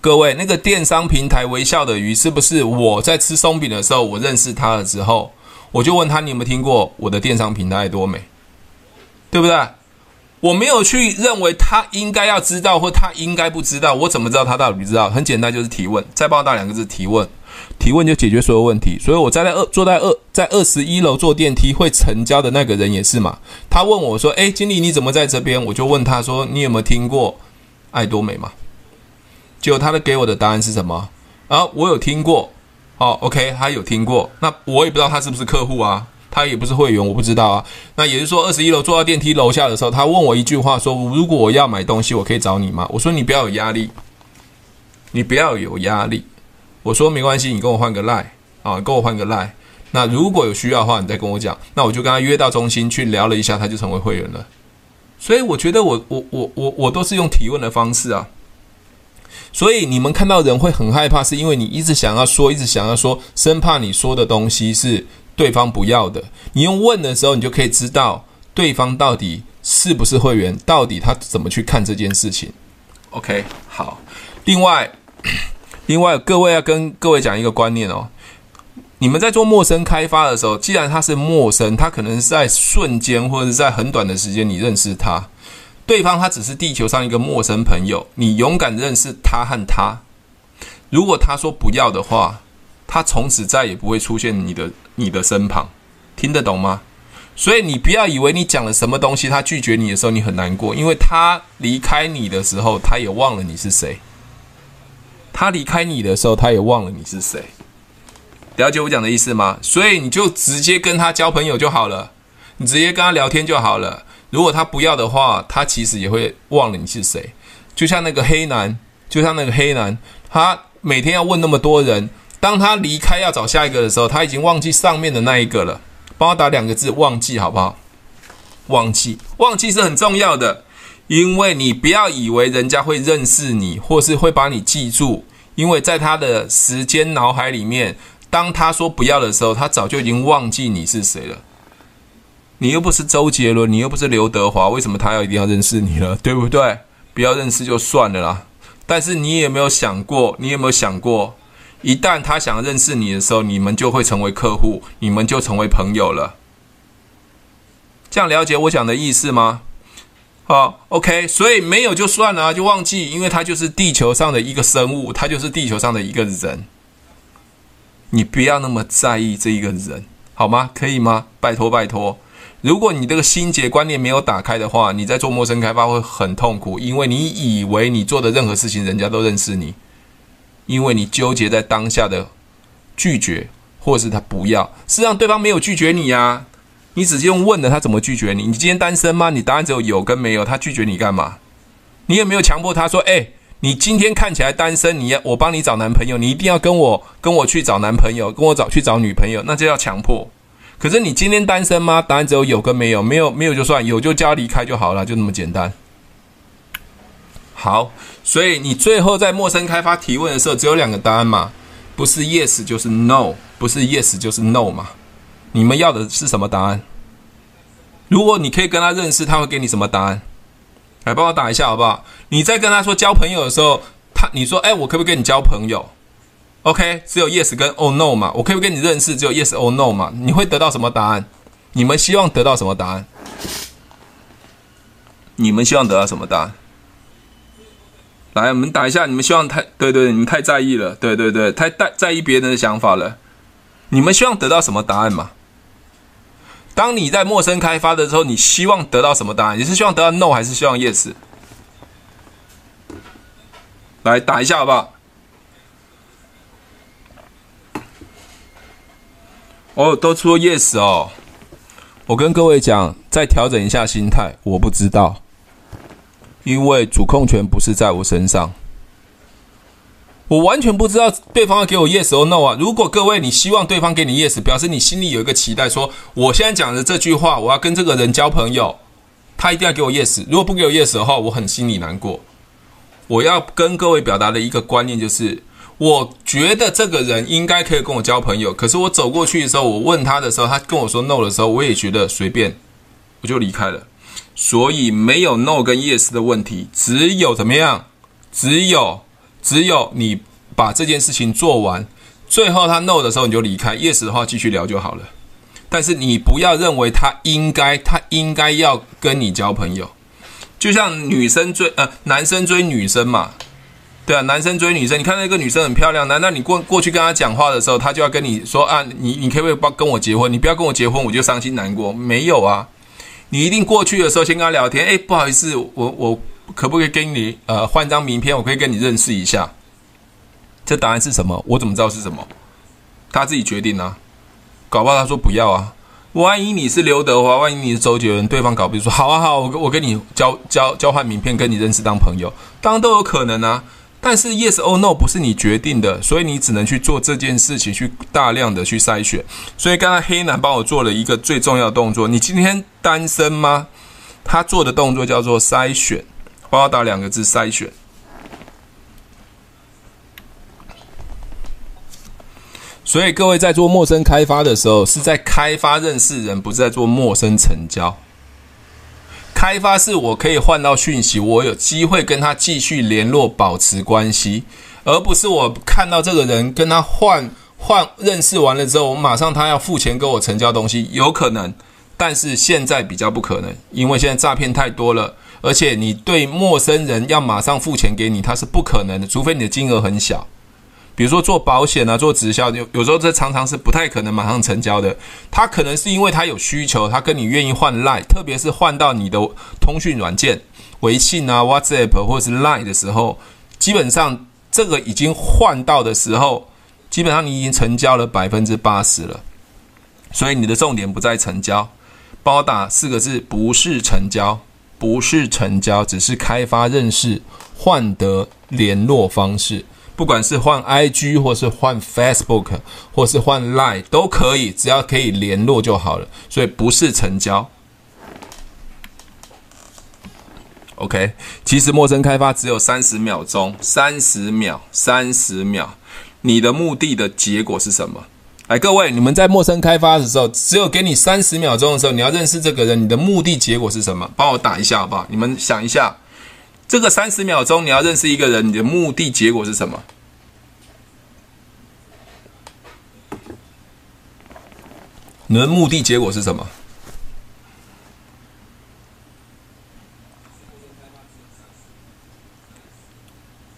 各位，那个电商平台微笑的鱼，是不是我在吃松饼的时候，我认识他了之后，我就问他：“你有没有听过我的电商平台爱多美？”对不对？我没有去认为他应该要知道或他应该不知道，我怎么知道他到底不知道？很简单，就是提问。再帮我打两个字，提问。提问就解决所有问题。所以我坐在21楼坐电梯会成交的那个人也是嘛。他问我说：“诶，经理你怎么在这边？”我就问他说：“你有没有听过爱多美嘛？”结果他的给我的答案是什么？啊，我有听过。哦 ，OK， 他有听过。那我也不知道他是不是客户啊。他也不是会员，我不知道啊。那也就是说21楼坐到电梯楼下的时候，他问我一句话说，如果我要买东西我可以找你吗？我说你不要有压力，你不要有压力，我说没关系，你跟我换个 LINE 啊，跟我换个 LINE， 那如果有需要的话你再跟我讲。那我就跟他约到中心去聊了一下，他就成为会员了。所以我觉得我都是用提问的方式啊。所以你们看到人会很害怕，是因为你一直想要说，一直想要说，生怕你说的东西是对方不要的。你用问的时候，你就可以知道对方到底是不是会员，到底他怎么去看这件事情。OK， 好。另外各位要跟各位讲一个观念哦。你们在做陌生开发的时候，既然他是陌生，他可能是在瞬间或者是在很短的时间你认识他，对方他只是地球上一个陌生朋友，你勇敢认识他和他，如果他说不要的话，他从此再也不会出现你的身旁，听得懂吗？所以你不要以为你讲了什么东西，他拒绝你的时候你很难过，因为他离开你的时候他也忘了你是谁，他离开你的时候他也忘了你是谁，了解我讲的意思吗？所以你就直接跟他交朋友就好了，你直接跟他聊天就好了。如果他不要的话，他其实也会忘了你是谁。就像那个黑男，他每天要问那么多人，当他离开要找下一个的时候，他已经忘记上面的那一个了。帮我打两个字，忘记好不好？忘记是很重要的，因为你不要以为人家会认识你，或是会把你记住，因为在他的时间脑海里面，当他说不要的时候，他早就已经忘记你是谁了。你又不是周杰伦，你又不是刘德华，为什么他要一定要认识你了？对不对？不要认识就算了啦。但是你有没有想过，一旦他想认识你的时候，你们就会成为客户，你们就成为朋友了。这样了解我讲的意思吗？好 ，OK， 所以没有就算了，就忘记，因为他就是地球上的一个生物，他就是地球上的一个人。你不要那么在意这一个人，好吗？可以吗？拜托。如果你这个心结观念没有打开的话，你在做陌生开发会很痛苦，因为你以为你做的任何事情人家都认识你，因为你纠结在当下的拒绝或是他不要。事实上对方没有拒绝你啊，你直接用问了他怎么拒绝你？你今天单身吗？你答案只有有跟没有，他拒绝你干嘛？你有没有强迫他说，你今天看起来单身，我帮你找男朋友，你一定要跟我去找男朋友，去找女朋友，那就要强迫。可是你今天单身吗？答案只有有跟没有，没有就算，有就叫离开就好了，就那么简单。好，所以你最后在陌生开发提问的时候，只有两个答案嘛，不是 yes 就是 no， 不是 yes 就是 no 嘛。你们要的是什么答案？如果你可以跟他认识，他会给你什么答案？来帮我打一下好不好？你在跟他说交朋友的时候，你说我可不可以跟你交朋友？ OK， 只有 yes 跟 oh no 嘛。我可不可以跟你认识？只有 yes oh no 嘛。你会得到什么答案？你们希望得到什么答案？来，我们打一下，你们希望你们太在意了，对，太在意别人的想法了。你们希望得到什么答案嘛？当你在陌生开发的时候，你希望得到什么答案？你是希望得到 no 还是希望 yes？ 来打一下好不好？都说 yes 哦。我跟各位讲，再调整一下心态，我不知道，因为主控权不是在我身上，我完全不知道对方要给我 yes or no 啊！如果各位你希望对方给你 yes， 表示你心里有一个期待说，我现在讲的这句话，我要跟这个人交朋友，他一定要给我 yes。如果不给我 yes 的话，我很心里难过。我要跟各位表达的一个观念就是，我觉得这个人应该可以跟我交朋友，可是我走过去的时候，我问他的时候，他跟我说 no 的时候，我也觉得随便，我就离开了。所以没有 no 跟 yes 的问题，只有怎么样？只有你把这件事情做完，最后他 no 的时候你就离开 ，yes 的话继续聊就好了。但是你不要认为他应该要跟你交朋友，就像男生追女生嘛，对啊，男生追女生，你看那个女生很漂亮，难道你过去跟她讲话的时候，她就要跟你说啊，你可不可以跟我结婚？你不要跟我结婚，我就伤心难过。没有啊，你一定过去的时候先跟她聊天，不好意思，我可不可以跟你换张名片？我可以跟你认识一下。这答案是什么？我怎么知道是什么？他自己决定啊。搞不好他说不要啊。万一你是刘德华，万一你是周杰伦，对方搞不定说好啊好，我跟你交换名片，跟你认识当朋友，当然都有可能啊。但是 yes or no 不是你决定的，所以你只能去做这件事情，去大量的去筛选。所以刚才黑男帮我做了一个最重要的动作，你今天单身吗？他做的动作叫做筛选，帮我打两个字，筛选。所以各位在做陌生开发的时候，是在开发认识人，不是在做陌生成交。开发是我可以换到讯息，我有机会跟他继续联络，保持关系，而不是我看到这个人跟他换认识完了之后，我马上他要付钱给我成交东西，有可能，但是现在比较不可能，因为现在诈骗太多了，而且你对陌生人要马上付钱给你，他是不可能的，除非你的金额很小。比如说做保险啊，做直销，有时候这常常是不太可能马上成交的。他可能是因为他有需求，他跟你愿意换 LINE， 特别是换到你的通讯软件，微信啊、WhatsApp 或是 LINE 的时候，基本上这个已经换到的时候，基本上你已经成交了 80% 了。所以你的重点不在成交，帮我打四个字，不是成交，不是成交，只是开发认识，换得联络方式。不管是换 IG 或是换 Facebook 或是换 LINE 都可以，只要可以联络就好了，所以不是成交。 OK， 其实陌生开发只有30秒钟，30秒，你的目的的结果是什么？来，各位，你们在陌生开发的时候，只有给你30秒钟的时候，你要认识这个人，你的目的结果是什么？帮我打一下好不好？你们想一下，这个30秒钟你要认识一个人，你的目的结果是什么？你的目的结果是什么？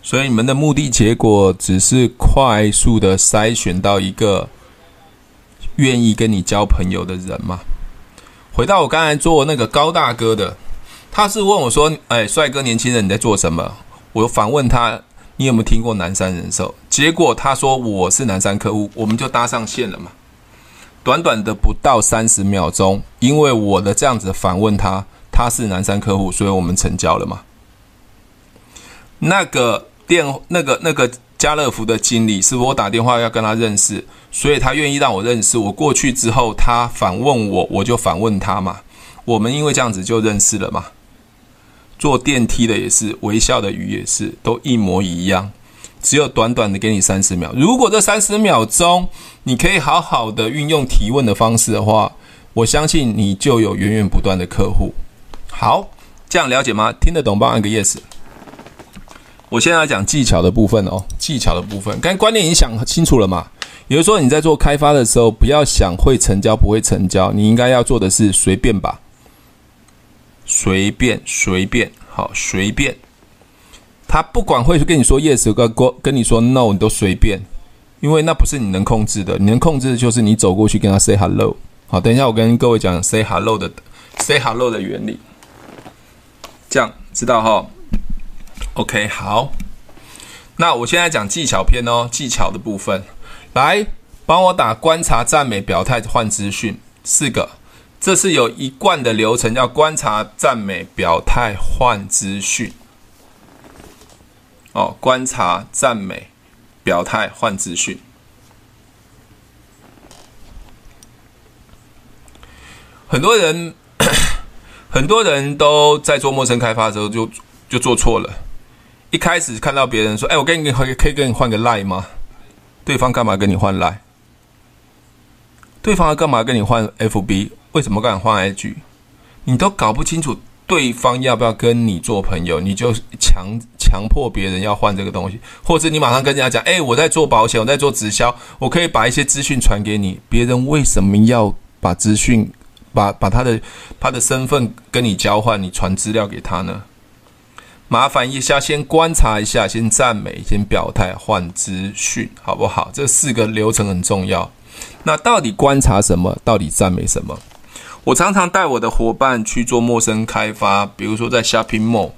所以你们的目的结果只是快速的筛选到一个愿意跟你交朋友的人嘛。回到我刚才做那个高大哥的，他是问我说：“哎，帅哥，年轻人，你在做什么？”我反问他：“你有没有听过南山人寿？”结果他说：“我是南山客户。”我们就搭上线了嘛。短短的不到30秒钟，因为我的这样子反问他，他是南山客户，所以我们成交了嘛。那个家乐福的经理是我打电话要跟他认识，所以他愿意让我认识。我过去之后，他反问我，我就反问他嘛。我们因为这样子就认识了嘛。坐电梯的也是，微笑的鱼也是，都一模一样，只有短短的给你30秒。如果这30秒钟你可以好好的运用提问的方式的话，我相信你就有源源不断的客户。好，这样了解吗？听得懂帮按个 yes。 我现在要讲技巧的部分哦，技巧的部分刚才观念已经想清楚了嘛。也就是说你在做开发的时候，不要想会成交不会成交，你应该要做的是随便吧，随便，好，随便。他不管会跟你说 yes， 跟你说 no， 你都随便，因为那不是你能控制的。你能控制的就是你走过去跟他 say hello。好，等一下我跟各位讲 say hello 的原理，这样知道哈 ？OK， 好。那我现在讲技巧篇哦，技巧的部分，来帮我打观察、赞美、表态、换资讯四个。这是有一贯的流程，叫观察、赞美、表态、换资讯。哦，观察、赞美、表态、换资讯。很多人都在做陌生开发的时候就做错了。一开始看到别人说：“哎，我可以跟你换个 LINE 吗？”对方干嘛跟你换 LINE？ 对方干嘛跟你换 FB？为什么敢换 IG？ 你都搞不清楚对方要不要跟你做朋友，你就强迫别人要换这个东西，或者你马上跟人家讲：“哎，我在做保险，我在做直销，我可以把一些资讯传给你。”别人为什么要把资讯、把他的身份跟你交换，你传资料给他呢？麻烦一下，先观察一下，先赞美，先表态，换资讯，好不好？这四个流程很重要。那到底观察什么？到底赞美什么？我常常带我的伙伴去做陌生开发，比如说在 shopping mall，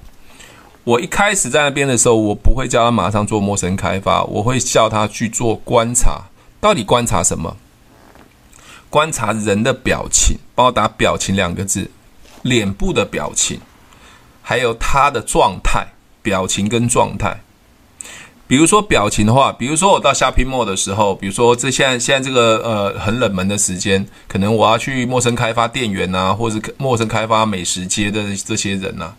我一开始在那边的时候，我不会叫他马上做陌生开发，我会叫他去做观察。到底观察什么？观察人的表情，帮我打表情两个字，脸部的表情，还有他的状态，表情跟状态。比如说表情的话，比如说我到 shopping mall 的时候，比如说这现在这个很冷门的时间，可能我要去陌生开发店员啊，或是陌生开发美食街的这些人啊，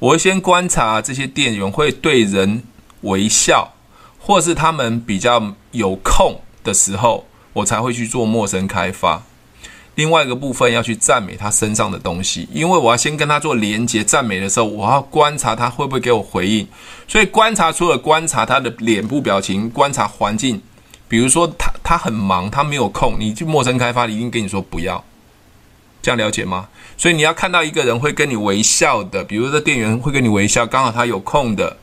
我会先观察这些店员会对人微笑，或是他们比较有空的时候，我才会去做陌生开发。另外一个部分要去赞美他身上的东西，因为我要先跟他做连结，赞美的时候我要观察他会不会给我回应。所以观察除了观察他的脸部表情，观察环境，比如说 他很忙，他没有空，你去陌生开发一定跟你说不要，这样了解吗？所以你要看到一个人会跟你微笑的，比如说店员会跟你微笑，刚好他有空的，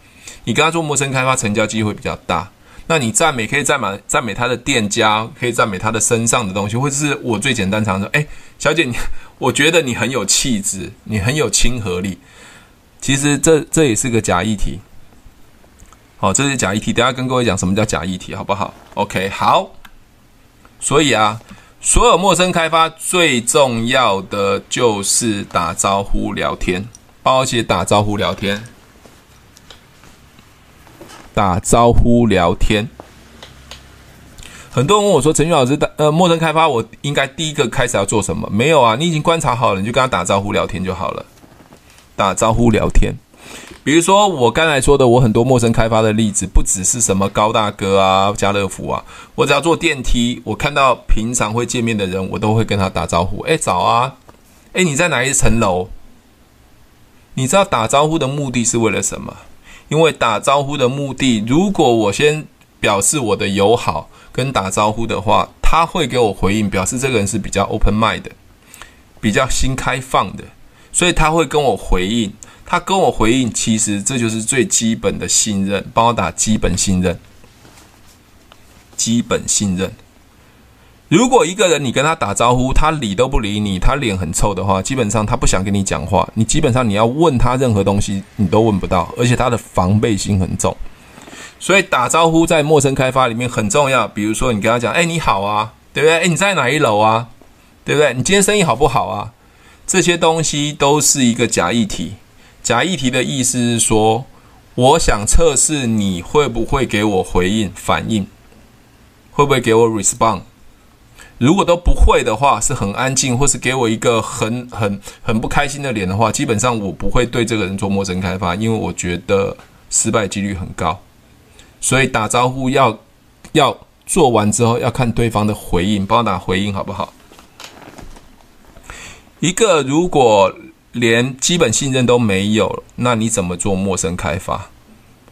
你跟他做陌生开发成交机会比较大。那你赞美可以赞美他的店家，可以赞美他的身上的东西，或者是我最简单常说，小姐我觉得你很有气质，你很有亲和力。其实这也是个假议题。好，这是假议题，等一下跟各位讲什么叫假议题，好不好？ OK， 好。所以啊，所有陌生开发最重要的就是打招呼聊天，包括打招呼聊天。打招呼聊天，很多人问我说：“陈俊老师，陌生开发我应该第一个开始要做什么？”没有啊，你已经观察好了，你就跟他打招呼聊天就好了。打招呼聊天，比如说我刚才说的，我很多陌生开发的例子，不只是什么高大哥啊、家乐福啊，我只要坐电梯，我看到平常会见面的人，我都会跟他打招呼。早啊！你在哪一层楼？你知道打招呼的目的是为了什么？因为打招呼的目的，如果我先表示我的友好跟打招呼的话，他会给我回应，表示这个人是比较 open mind 的，比较新开放的，所以他会跟我回应。他跟我回应，其实这就是最基本的信任。帮我打基本信任，基本信任。如果一个人你跟他打招呼，他理都不理你，他脸很臭的话，基本上他不想跟你讲话，你基本上你要问他任何东西你都问不到，而且他的防备心很重。所以打招呼在陌生开发里面很重要。比如说你跟他讲你好啊，对不对？你在哪一楼啊，对不对？你今天生意好不好啊？这些东西都是一个假议题。假议题的意思是说，我想测试你会不会给我回应反应，会不会给我 respond。如果都不会的话，是很安静，或是给我一个很不开心的脸的话，基本上我不会对这个人做陌生开发，因为我觉得失败几率很高。所以打招呼要做完之后，要看对方的回应，帮我打回应好不好？一个如果连基本信任都没有，那你怎么做陌生开发？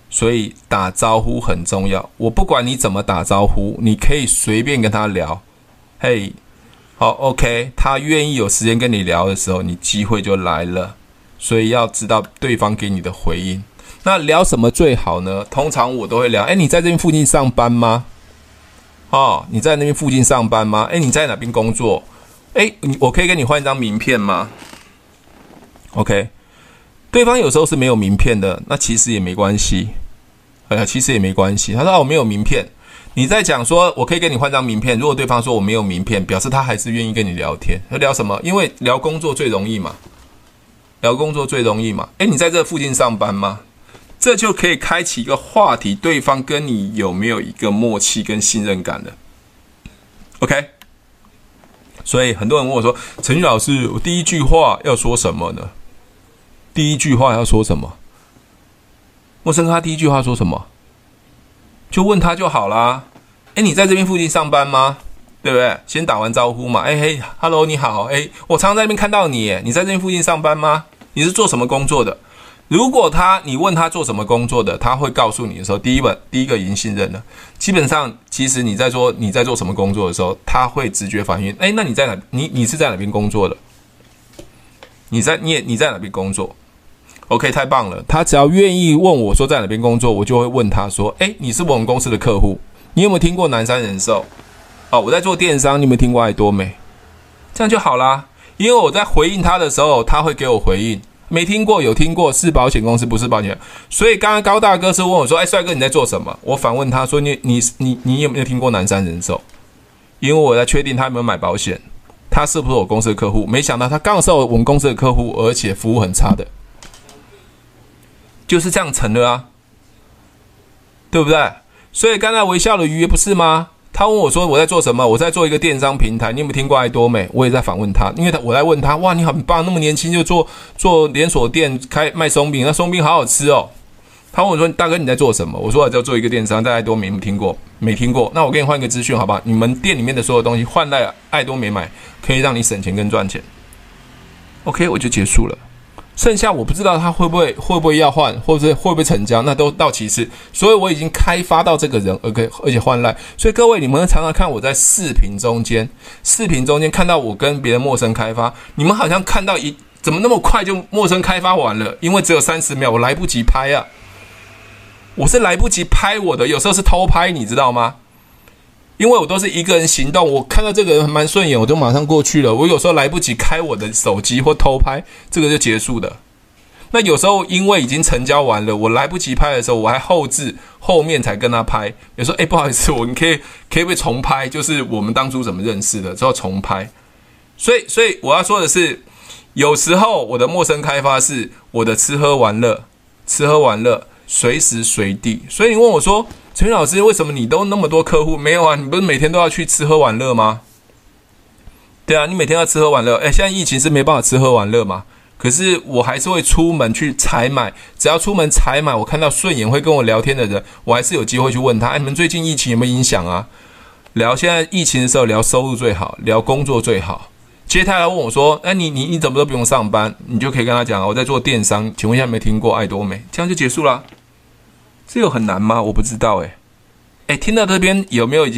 所以打招呼很重要。我不管你怎么打招呼，你可以随便跟他聊。嘿，好 ，OK， 他愿意有时间跟你聊的时候，你机会就来了。所以要知道对方给你的回应。那聊什么最好呢？通常我都会聊，你在这边附近上班吗？你在那边附近上班吗？你在哪边工作？我可以跟你换一张名片吗 ？OK， 对方有时候是没有名片的，那其实也没关系。其实也没关系。他说我没有名片。你在讲说我可以跟你换张名片，如果对方说我没有名片，表示他还是愿意跟你聊天。聊什么？因为聊工作最容易嘛，聊工作最容易嘛。你在这附近上班吗？这就可以开启一个话题，对方跟你有没有一个默契跟信任感的。OK， 所以很多人问我说，陈俊老师，我第一句话要说什么呢？第一句话要说什么？陌生咖第一句话说什么？就问他就好啦。你在这边附近上班吗？对不对？先打完招呼嘛。嘿 ，Hello， 你好。我常常在那边看到你。你在这边附近上班吗？你是做什么工作的？如果你问他做什么工作的，他会告诉你的时候，第一个已经信任了。基本上，其实你在说你在做什么工作的时候，他会直觉反应。那你在哪？你是在哪边工作的？你在哪边工作？OK， 太棒了。他只要愿意问我说在哪边工作，我就会问他说你是我们公司的客户，你有没有听过南山人寿？我在做电商，你有没有听过爱多美？这样就好啦。因为我在回应他的时候，他会给我回应。没听过，有听过，是保险公司，不是保险。所以刚刚高大哥是问我说帅哥你在做什么？我反问他说你有没有听过南山人寿？因为我在确定他有没有买保险。他是不是我公司的客户？没想到他刚好是我们公司的客户，而且服务很差的，就是这样成的啊，对不对？所以刚才微笑的鱼不是吗？他问我说我在做什么？我在做一个电商平台，你有没有听过爱多美？我也在访问他，因为我在问他，哇，你很棒，那么年轻就做连锁店，开卖松饼，那松饼好好吃哦。他问我说大哥你在做什么？我说我在做一个电商，在爱多美有没有听过？没听过，那我给你换一个资讯好不好？你们店里面的所有东西换在爱多美买，可以让你省钱跟赚钱。OK， 我就结束了。剩下我不知道他会不会要换，或者会不会成交，那都到其次。所以我已经开发到这个人，而且换赖。所以各位，你们常常看我在视频中间看到我跟别人陌生开发，你们好像看到怎么那么快就陌生开发完了？因为只有30秒，我来不及拍啊。我是来不及拍我的，有时候是偷拍，你知道吗？因为我都是一个人行动，我看到这个人蛮顺眼，我就马上过去了。我有时候来不及开我的手机或偷拍，这个就结束了。那有时候因为已经成交完了，我来不及拍的时候，我还后置后面才跟他拍。有时候不好意思，我们可以重拍，就是我们当初怎么认识的，之后重拍。所以我要说的是，有时候我的陌生开发是我的吃喝玩乐，随时随地。所以你问我说，陈老师，为什么你都那么多客户？没有啊，你不是每天都要去吃喝玩乐吗？对啊，你每天要吃喝玩乐。现在疫情是没办法吃喝玩乐嘛，可是我还是会出门去采买。只要出门采买，我看到顺眼会跟我聊天的人，我还是有机会去问他，你们最近疫情有没有影响啊？聊现在疫情的时候，聊收入最好，聊工作最好。接下来问我说，你怎么都不用上班？你就可以跟他讲，我在做电商，请问一下有没有听过爱多美？这样就结束了。这有很难吗？我不知道听到这边有没有已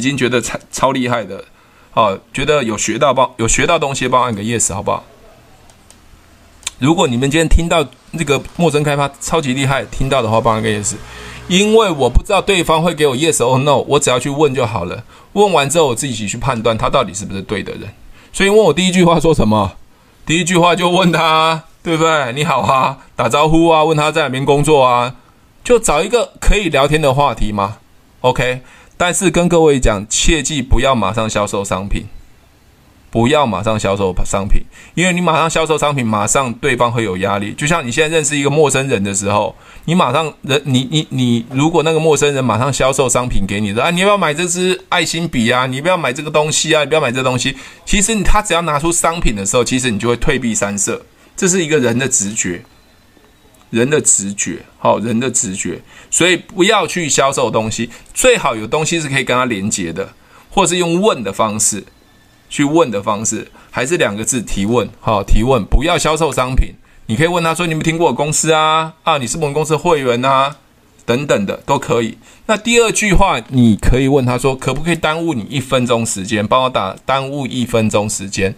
经觉得超厉害的？好，觉得有学到东西，帮我按个 yes 好不好？如果你们今天听到那个陌生开发超级厉害，听到的话帮我按个 yes， 因为我不知道对方会给我 yes or no， 我只要去问就好了。问完之后我自己去判断他到底是不是对的人。所以问我第一句话说什么？第一句话就问他，对不对？你好啊，打招呼啊，问他在哪边工作啊。就找一个可以聊天的话题吗 ？OK， 但是跟各位讲，切记不要马上销售商品，因为你马上销售商品，马上对方会有压力。就像你现在认识一个陌生人的时候，你马上你如果那个陌生人马上销售商品给你的，你要不要买这支爱心笔啊？你不要买这个东西啊？你不要买这东西。其实他只要拿出商品的时候，其实你就会退避三舍，这是一个人的直觉。所以不要去销售东西，最好有东西是可以跟他连接的，或是用问的方式去问的方式，还是两个字提问，不要销售商品。你可以问他说，你们听过我公司啊，你是我们公司的会员啊，等等的都可以。那第二句话，你可以问他说，可不可以耽误你1分钟时间？帮我打耽误1分钟时间，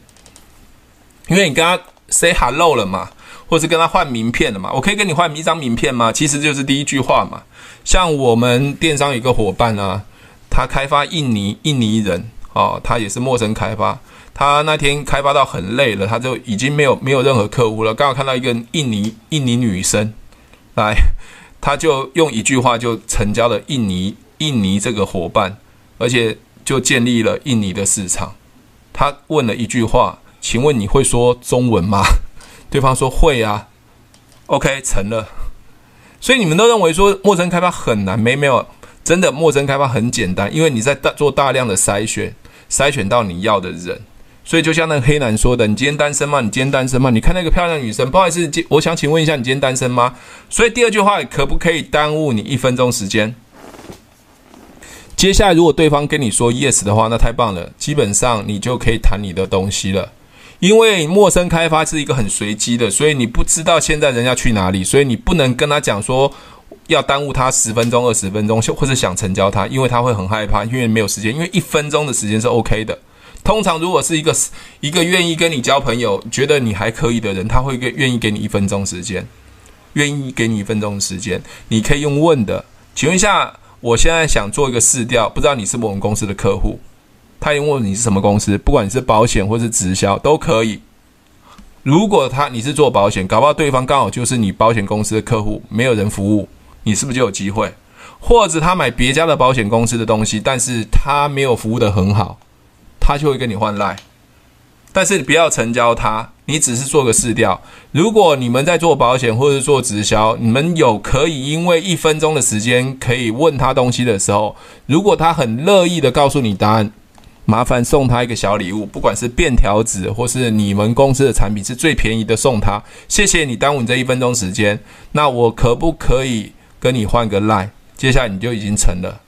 因为你跟他 say hello 了嘛。或是跟他换名片的嘛，我可以跟你换一张名片吗？其实就是第一句话嘛。像我们电商有一个伙伴啊，他开发印尼人哦，他也是陌生开发。他那天开发到很累了，他就已经没有任何客户了。刚好看到一个印尼女生来，他就用一句话就成交了印尼这个伙伴，而且就建立了印尼的市场。他问了一句话，请问你会说中文吗？对方说会啊 ，OK， 成了。所以你们都认为说陌生开发很难，没有，真的陌生开发很简单，因为你在做大量的筛选到你要的人。所以就像那个黑男说的，你今天单身吗？你看那个漂亮女生，不好意思，我想请问一下，你今天单身吗？所以第二句话，可不可以耽误你1分钟时间？接下来如果对方跟你说 yes 的话，那太棒了，基本上你就可以谈你的东西了。因为陌生开发是一个很随机的，所以你不知道现在人家去哪里，所以你不能跟他讲说要耽误他10分钟、20分钟，或是想成交他，因为他会很害怕，因为没有时间，因为1分钟的时间是 OK 的。通常如果是一个愿意跟你交朋友，觉得你还可以的人，他会愿意给你1分钟时间，你可以用问的，请问一下，我现在想做一个市调，不知道你是我们公司的客户。他也问你是什么公司，不管你是保险或是直销都可以。如果你是做保险，搞不好对方刚好就是你保险公司的客户，没有人服务，你是不是就有机会？或者他买别家的保险公司的东西，但是他没有服务的很好，他就会跟你换 LINE，但是不要成交它，你只是做个试调。如果你们在做保险或者做直销，你们有可以因为一分钟的时间可以问他东西的时候，如果他很乐意的告诉你答案，麻烦送他一个小礼物，不管是便条纸或是你们公司的产品是最便宜的送他，谢谢你耽误你这一分钟时间，那我可不可以跟你换个 LINE， 接下来你就已经成了。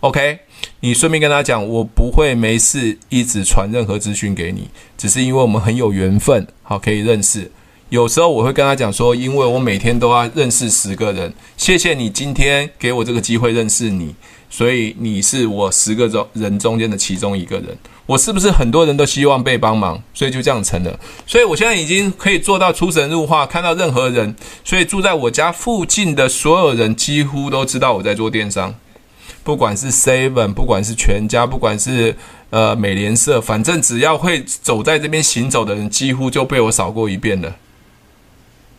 OK， 你顺便跟他讲，我不会没事一直传任何资讯给你，只是因为我们很有缘分，好，可以认识。有时候我会跟他讲说，因为我每天都要认识10个人，谢谢你今天给我这个机会认识你，所以你是我10个人中间的其中一个人。我是不是很多人都希望被帮忙，所以就这样成了。所以我现在已经可以做到出神入化，看到任何人，所以住在我家附近的所有人几乎都知道我在做电商。不管是 Seven， 不管是全家，不管是美联社，反正只要会走在这边行走的人，几乎就被我扫过一遍了。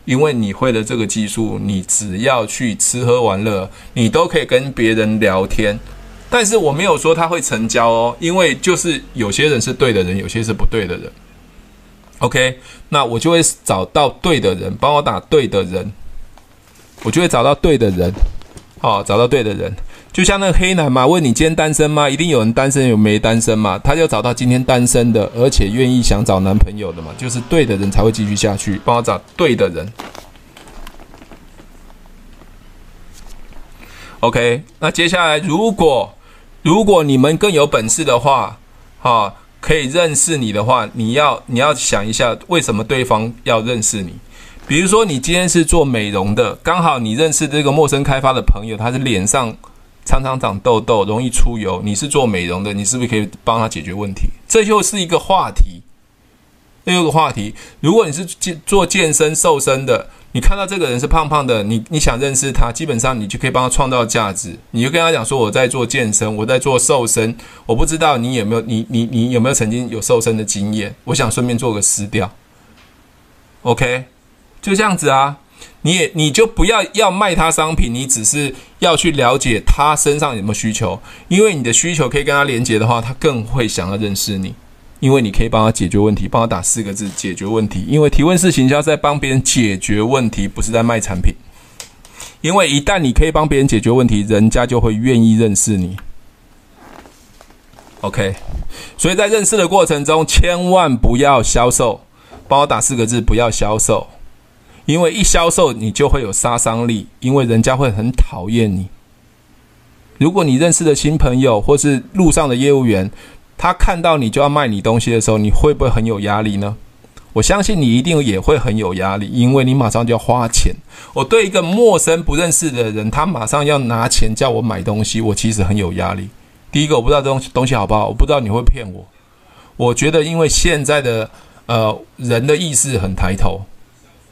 因为你会了这个技术，你只要去吃喝玩乐，你都可以跟别人聊天。但是我没有说他会成交哦，因为就是有些人是对的人，有些是不对的人。OK， 那我就会找到对的人，帮我打对的人，我就会找到对的人。好，找到对的人。就像那个黑男嘛，问你今天单身吗？一定有人单身，有没单身嘛？他就找到今天单身的，而且愿意想找男朋友的嘛，就是对的人才会继续下去。帮我找对的人。OK， 那接下来如果你们更有本事的话，哈，可以认识你的话，你要想一下，为什么对方要认识你？比如说你今天是做美容的，刚好你认识这个陌生开发的朋友，他是脸上常常长痘痘，容易出油，你是做美容的，你是不是可以帮他解决问题？这就是一个话题，这又一个话题。如果你是做健身瘦身的，你看到这个人是胖胖的，你想认识他，基本上你就可以帮他创造价值。你就跟他讲说，我在做健身，我在做瘦身，我不知道你有没有你有没有曾经有瘦身的经验？我想顺便做个私调 ，OK， 就这样子啊。你就不要卖他商品，你只是要去了解他身上有没有需求，因为你的需求可以跟他连接的话，他更会想要认识你，因为你可以帮他解决问题，帮他打4个字解决问题，因为提问式行销是在帮别人解决问题，不是在卖产品。因为一旦你可以帮别人解决问题，人家就会愿意认识你。OK， 所以在认识的过程中，千万不要销售，帮我打4个字，不要销售。因为一销售你就会有杀伤力，因为人家会很讨厌你。如果你认识的新朋友或是路上的业务员，他看到你就要卖你东西的时候，你会不会很有压力呢？我相信你一定也会很有压力，因为你马上就要花钱。我对一个陌生不认识的人，他马上要拿钱叫我买东西，我其实很有压力。第一个，我不知道这东西好不好，我不知道你会骗我。我觉得因为现在的人的意识很抬头，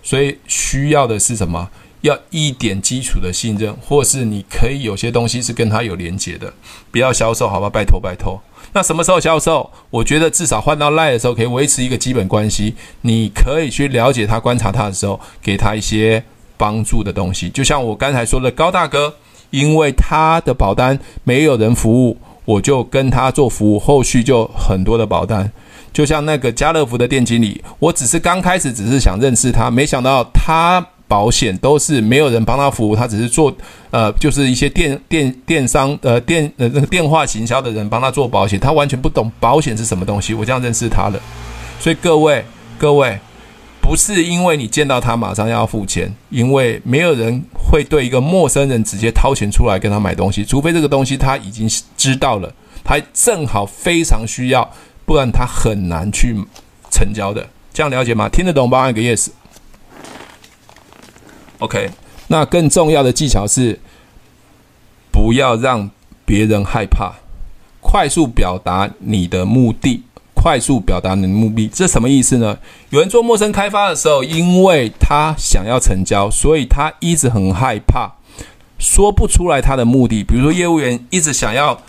所以需要的是什么？要一点基础的信任，或是你可以有些东西是跟他有连结的。不要销售，好吧？拜托拜托。那什么时候销售？我觉得至少换到 LINE 的时候，可以维持一个基本关系。你可以去了解他、观察他的时候，给他一些帮助的东西。就像我刚才说的，高大哥，因为他的保单没有人服务，我就跟他做服务，后续就很多的保单。就像那个家乐福的店经理，我只是刚开始只是想认识他，没想到他保险都是没有人帮他服务，他只是做就是一些电商电话行销的人帮他做保险，他完全不懂保险是什么东西，我这样认识他了。所以各位，不是因为你见到他马上要付钱，因为没有人会对一个陌生人直接掏钱出来跟他买东西，除非这个东西他已经知道了，他正好非常需要，不然他很难去成交的，这样了解吗？听得懂吧？按个 yes。OK， 那更重要的技巧是，不要让别人害怕，快速表达你的目的，快速表达你的目的，这什么意思呢？有人做陌生开发的时候，因为他想要成交，所以他一直很害怕，说不出来他的目的。比如说业务员一直想要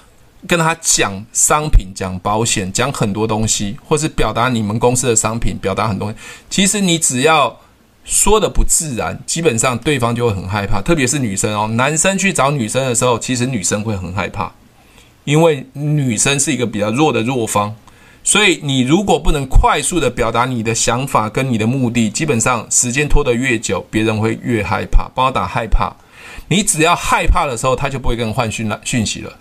跟他讲商品，讲保险，讲很多东西，或是表达你们公司的商品，表达很多东西。其实你只要说的不自然，基本上对方就会很害怕，特别是女生哦。男生去找女生的时候，其实女生会很害怕，因为女生是一个比较弱的弱方，所以你如果不能快速的表达你的想法跟你的目的，基本上时间拖得越久，别人会越害怕。帮我打害怕，你只要害怕的时候，他就不会跟人换讯息了。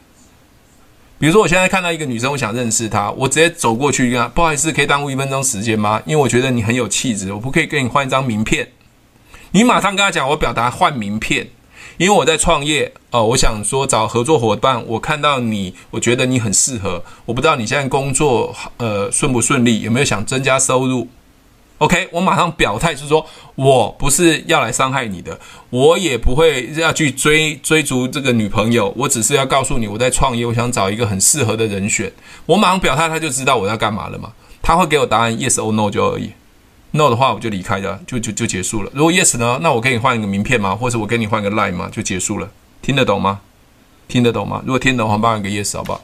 比如说我现在看到一个女生，我想认识她，我直接走过去跟她，不好意思，可以耽误1分钟时间吗？因为我觉得你很有气质，我不可以跟你换一张名片。你马上跟她讲，我表达换名片，因为我在创业，我想说找合作伙伴，我看到你，我觉得你很适合，我不知道你现在工作顺不顺利，有没有想增加收入 ？OK， 我马上表态是说，我不是要来伤害你的，我也不会要去追逐这个女朋友，我只是要告诉你我在创业，我想找一个很适合的人选。我马上表态，他就知道我要干嘛了嘛，他会给我答案 yes or no 就而已。no 的话我就离开了，就结束了。如果 yes 呢，那我给你换一个名片吗？或者我给你换个 line 吗？就结束了。听得懂吗？听得懂吗？如果听得懂的话，帮我一个 yes 好不好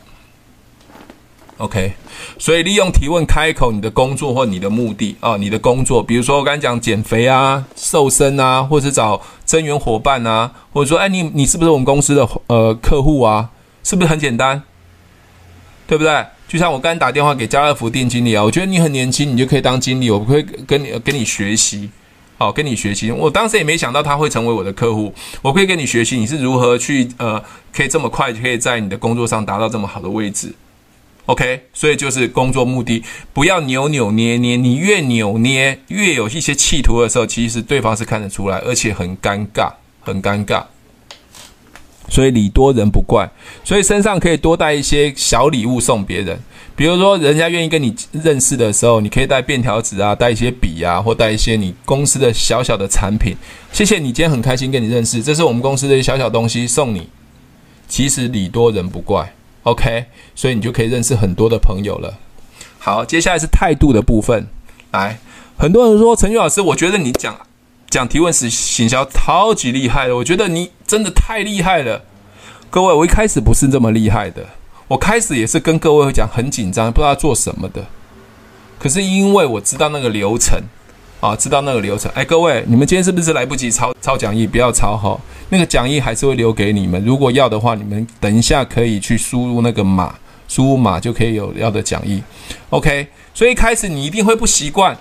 ？OK。所以利用提问开口你的工作或你的目的啊，你的工作，比如说我刚才讲减肥啊、瘦身啊，或者找增援伙伴啊，或者说哎你是不是我们公司的客户啊？是不是很简单？对不对？就像我刚才打电话给家乐福店经理啊，我觉得你很年轻，你就可以当经理，我不会跟你学习，好，跟你学习。我当时也没想到他会成为我的客户，我可以跟你学习，你是如何去可以这么快就可以在你的工作上达到这么好的位置。OK， 所以就是工作目的，不要扭捏，你越扭捏越有一些企图的时候，其实对方是看得出来，而且很尴尬，很尴尬。所以礼多人不怪，所以身上可以多带一些小礼物送别人，比如说人家愿意跟你认识的时候，你可以带便条纸啊，带一些笔啊，或带一些你公司的小小的产品。谢谢你，今天很开心跟你认识，这是我们公司的小小东西送你。其实礼多人不怪 ，OK， 所以你就可以认识很多的朋友了。好，接下来是态度的部分。来，很多人说陈宇老师，我觉得你讲提问时行销超级厉害了，我觉得你真的太厉害了。各位，我一开始不是这么厉害的，我开始也是跟各位讲很紧张，不知道做什么的。可是因为我知道那个流程啊，知道那个流程。哎，各位，你们今天是不是来不及抄讲义？不要抄哈，那个讲义还是会留给你们。如果要的话，你们等一下可以去输入那个码，输入码就可以有要的讲义。OK， 所以一开始你一定会不习惯，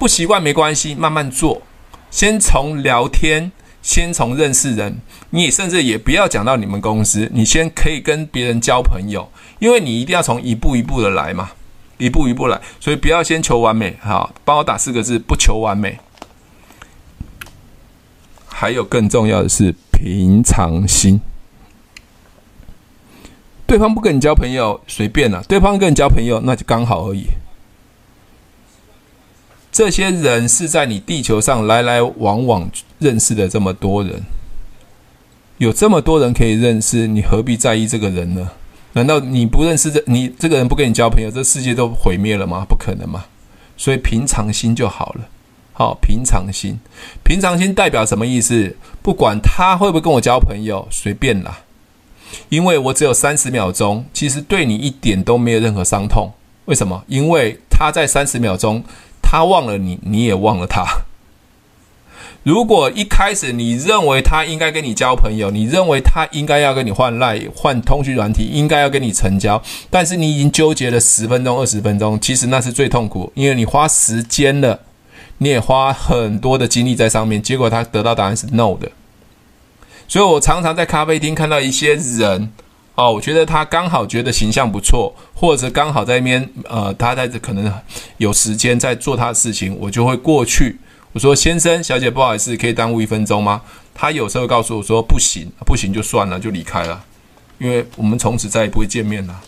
不习惯没关系，慢慢做。先从聊天，先从认识人，你甚至也不要讲到你们公司，你先可以跟别人交朋友，因为你一定要从一步一步的来嘛，一步一步来，所以不要先求完美，好，帮我打4个字，不求完美。还有更重要的是平常心。对方不跟你交朋友，随便啦，对方跟你交朋友，那就刚好而已。这些人是在你地球上来来往往认识的这么多人，有这么多人可以认识，你何必在意这个人呢？难道你不认识你这个人不跟你交朋友，这世界都毁灭了吗？不可能嘛！所以平常心就好了。好，平常心，平常心代表什么意思？不管他会不会跟我交朋友，随便啦，因为我只有30秒钟，其实对你一点都没有任何伤痛。为什么？因为他在30秒钟。他忘了你，你也忘了他。如果一开始你认为他应该跟你交朋友，你认为他应该要跟你换 LINE 换通讯软体，应该要跟你成交，但是你已经纠结了10分钟、20分钟，其实那是最痛苦，因为你花时间了，你也花很多的精力在上面，结果他得到答案是 no 的。所以我常常在咖啡厅看到一些人我觉得他刚好觉得形象不错，或者刚好在那边他在可能有时间在做他的事情，我就会过去，我说先生小姐不好意思，可以耽误1分钟吗？他有时候告诉我说不行不行，就算了，就离开了，因为我们从此再也不会见面了，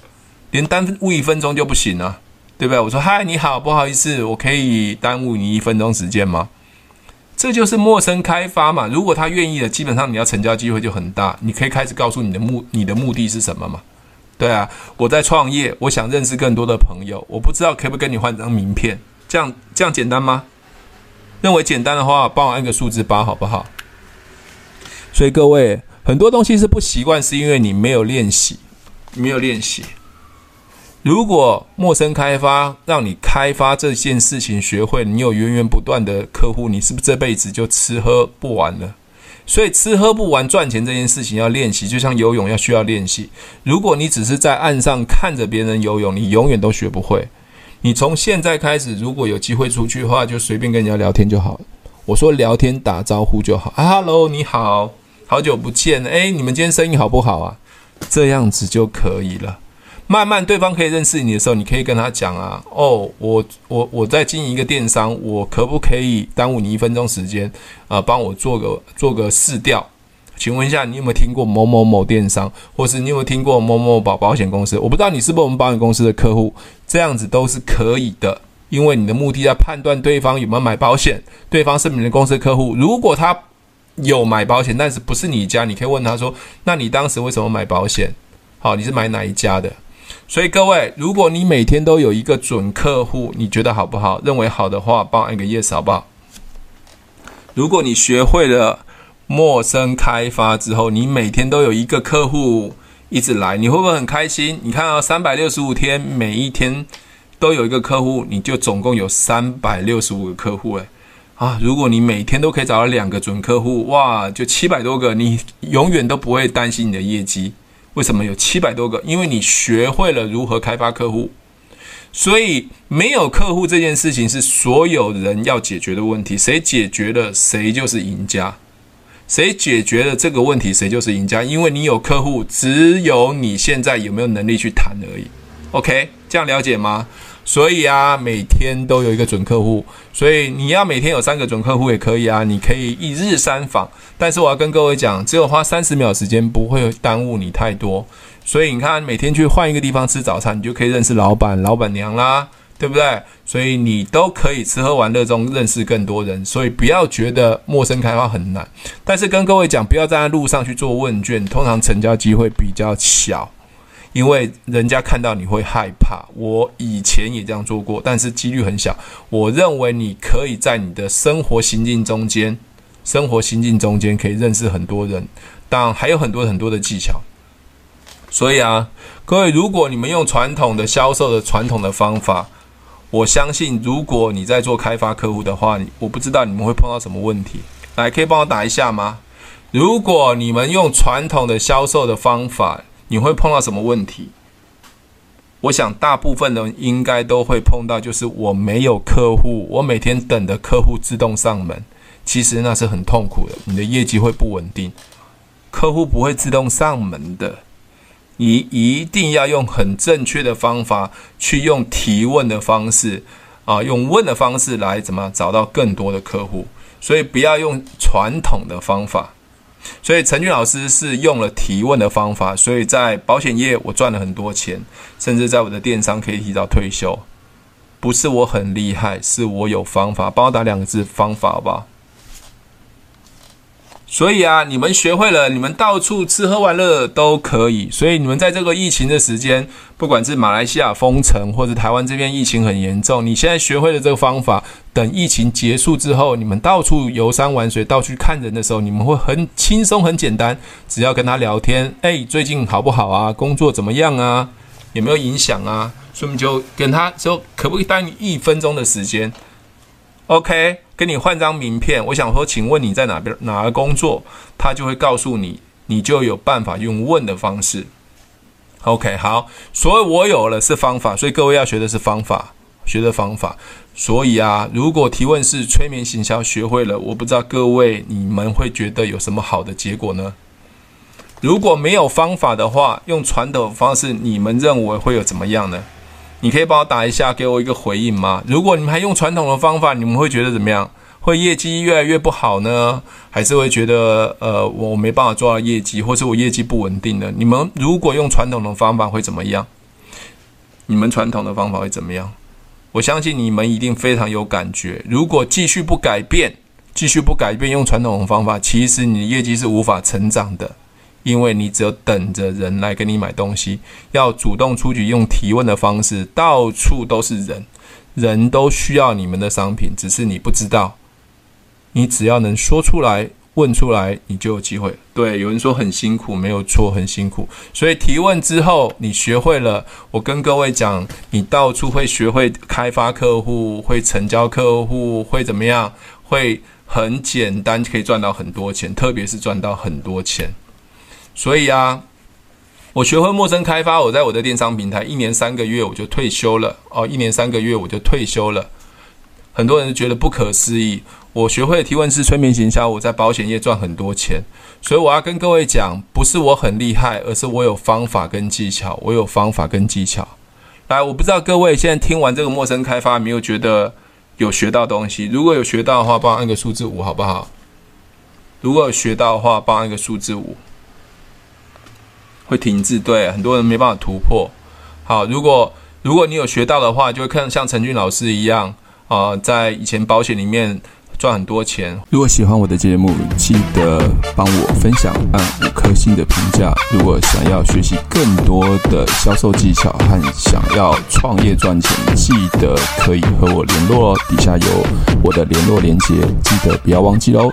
连耽误1分钟就不行了，对不对？我说嗨你好，不好意思，我可以耽误你1分钟时间吗？这就是陌生开发嘛，如果他愿意的，基本上你要成交机会就很大，你可以开始告诉你的目的是什么嘛。对啊，我在创业，我想认识更多的朋友，我不知道可不可以跟你换张名片，这样简单吗？认为简单的话，帮我按个数字8好不好？所以各位，很多东西是不习惯，是因为你没有练习，没有练习。如果陌生开发让你开发这件事情学会，你有源源不断的客户，你是不是这辈子就吃喝不完了？所以吃喝不玩赚钱这件事情要练习，就像游泳要需要练习。如果你只是在岸上看着别人游泳，你永远都学不会。你从现在开始，如果有机会出去的话，就随便跟人家聊天就好了。我说聊天打招呼就好，啊 ，Hello， 你好，好久不见，哎，你们今天生意好不好啊？这样子就可以了。慢慢对方可以认识你的时候，你可以跟他讲啊，哦，我在经营一个电商，我可不可以耽误你1分钟时间，帮我做个试调？请问一下，你有没有听过某某某电商，或是你有没有听过某某保险公司？我不知道你是不是我们保险公司的客户，这样子都是可以的。因为你的目的在判断对方有没有买保险，对方是你的公司的客户。如果他有买保险，但是不是你家，你可以问他说：“那你当时为什么买保险？好，你是买哪一家的？”所以各位，如果你每天都有一个准客户，你觉得好不好？认为好的话，帮我按个 yes 好不好？如果你学会了陌生开发之后，你每天都有一个客户一直来，你会不会很开心？你看啊，365天，每一天都有一个客户，你就总共有365个客户，如果你每天都可以找到2个准客户，哇，就700多个，你永远都不会担心你的业绩。为什么有700多个？因为你学会了如何开发客户。所以没有客户这件事情是所有人要解决的问题，谁解决了谁就是赢家，谁解决了这个问题谁就是赢家。因为你有客户，只有你现在有没有能力去谈而已。 OK， 这样了解吗？所以啊，每天都有一个准客户，所以你要每天有3个准客户也可以啊，你可以一日3访。但是我要跟各位讲，只有花30秒时间不会耽误你太多。所以你看，每天去换一个地方吃早餐，你就可以认识老板、老板娘啦，对不对？所以你都可以吃喝玩乐中认识更多人，所以不要觉得陌生开发很难。但是跟各位讲，不要站在路上去做问卷，通常成交机会比较小。因为人家看到你会害怕，我以前也这样做过，但是几率很小。我认为你可以在你的生活行进中间可以认识很多人，当然还有很多很多的技巧。所以啊，各位，如果你们用传统的销售的传统的方法，我相信如果你在做开发客户的话，我不知道你们会碰到什么问题。来，可以帮我打一下吗？如果你们用传统的销售的方法，你会碰到什么问题？我想大部分人应该都会碰到，就是我没有客户，我每天等的客户自动上门，其实那是很痛苦的，你的业绩会不稳定。客户不会自动上门的，你一定要用很正确的方法，去用提问的方式啊，用问的方式来怎么找到更多的客户，所以不要用传统的方法。所以陈俊老师是用了提问的方法，所以在保险业我赚了很多钱，甚至在我的电商可以提早退休。不是我很厉害，是我有方法。帮我打2个字，方法好不好？所以啊，你们学会了，你们到处吃喝玩乐都可以。所以你们在这个疫情的时间，不管是马来西亚封城，或者台湾这边疫情很严重，你现在学会了这个方法，等疫情结束之后，你们到处游山玩水，到处看人的时候，你们会很轻松、很简单。只要跟他聊天，哎，最近好不好啊？工作怎么样啊？有没有影响啊？所以你就跟他说，可不可以带你1分钟的时间 ？OK。跟你换张名片，我想说，请问你在哪个工作？他就会告诉你，你就有办法用问的方式。OK， 好，所以我有了是方法，所以各位要学的是方法，学的方法。所以啊，如果提问是催眠行销学会了，我不知道各位你们会觉得有什么好的结果呢？如果没有方法的话，用传统方式，你们认为会有怎么样呢？你可以帮我打一下，给我一个回应吗？如果你们还用传统的方法，你们会觉得怎么样？会业绩越来越不好呢？还是会觉得我没办法做到业绩，或是我业绩不稳定呢？你们如果用传统的方法会怎么样？你们传统的方法会怎么样？我相信你们一定非常有感觉。如果继续不改变用传统的方法，其实你的业绩是无法成长的。因为你只有等着人来跟你买东西，要主动出击，用提问的方式，到处都是人，人都需要你们的商品，只是你不知道。你只要能说出来、问出来，你就有机会。对，有人说很辛苦，没有错，很辛苦。所以提问之后，你学会了。我跟各位讲，你到处会学会开发客户，会成交客户，会怎么样？会很简单可以赚到很多钱，特别是赚到很多钱。所以啊，我学会陌生开发，我在我的电商平台1年3个月我就退休了哦，1年3个月我就退休了。很多人觉得不可思议，我学会提问式催眠行销，我在保险业赚很多钱。所以我要跟各位讲，不是我很厉害，而是我有方法跟技巧，我有方法跟技巧。来，我不知道各位现在听完这个陌生开发，没有觉得有学到东西？如果有学到的话，帮我按个数字5好不好？如果有学到的话，帮我按个数字5。会停滞，对，很多人没办法突破。好，如果你有学到的话，就会看像陈俊老师一样。在以前保险里面赚很多钱。如果喜欢我的节目，记得帮我分享，按5颗星的评价。如果想要学习更多的销售技巧和想要创业赚钱，记得可以和我联络哦，底下有我的联络连结，记得不要忘记哦。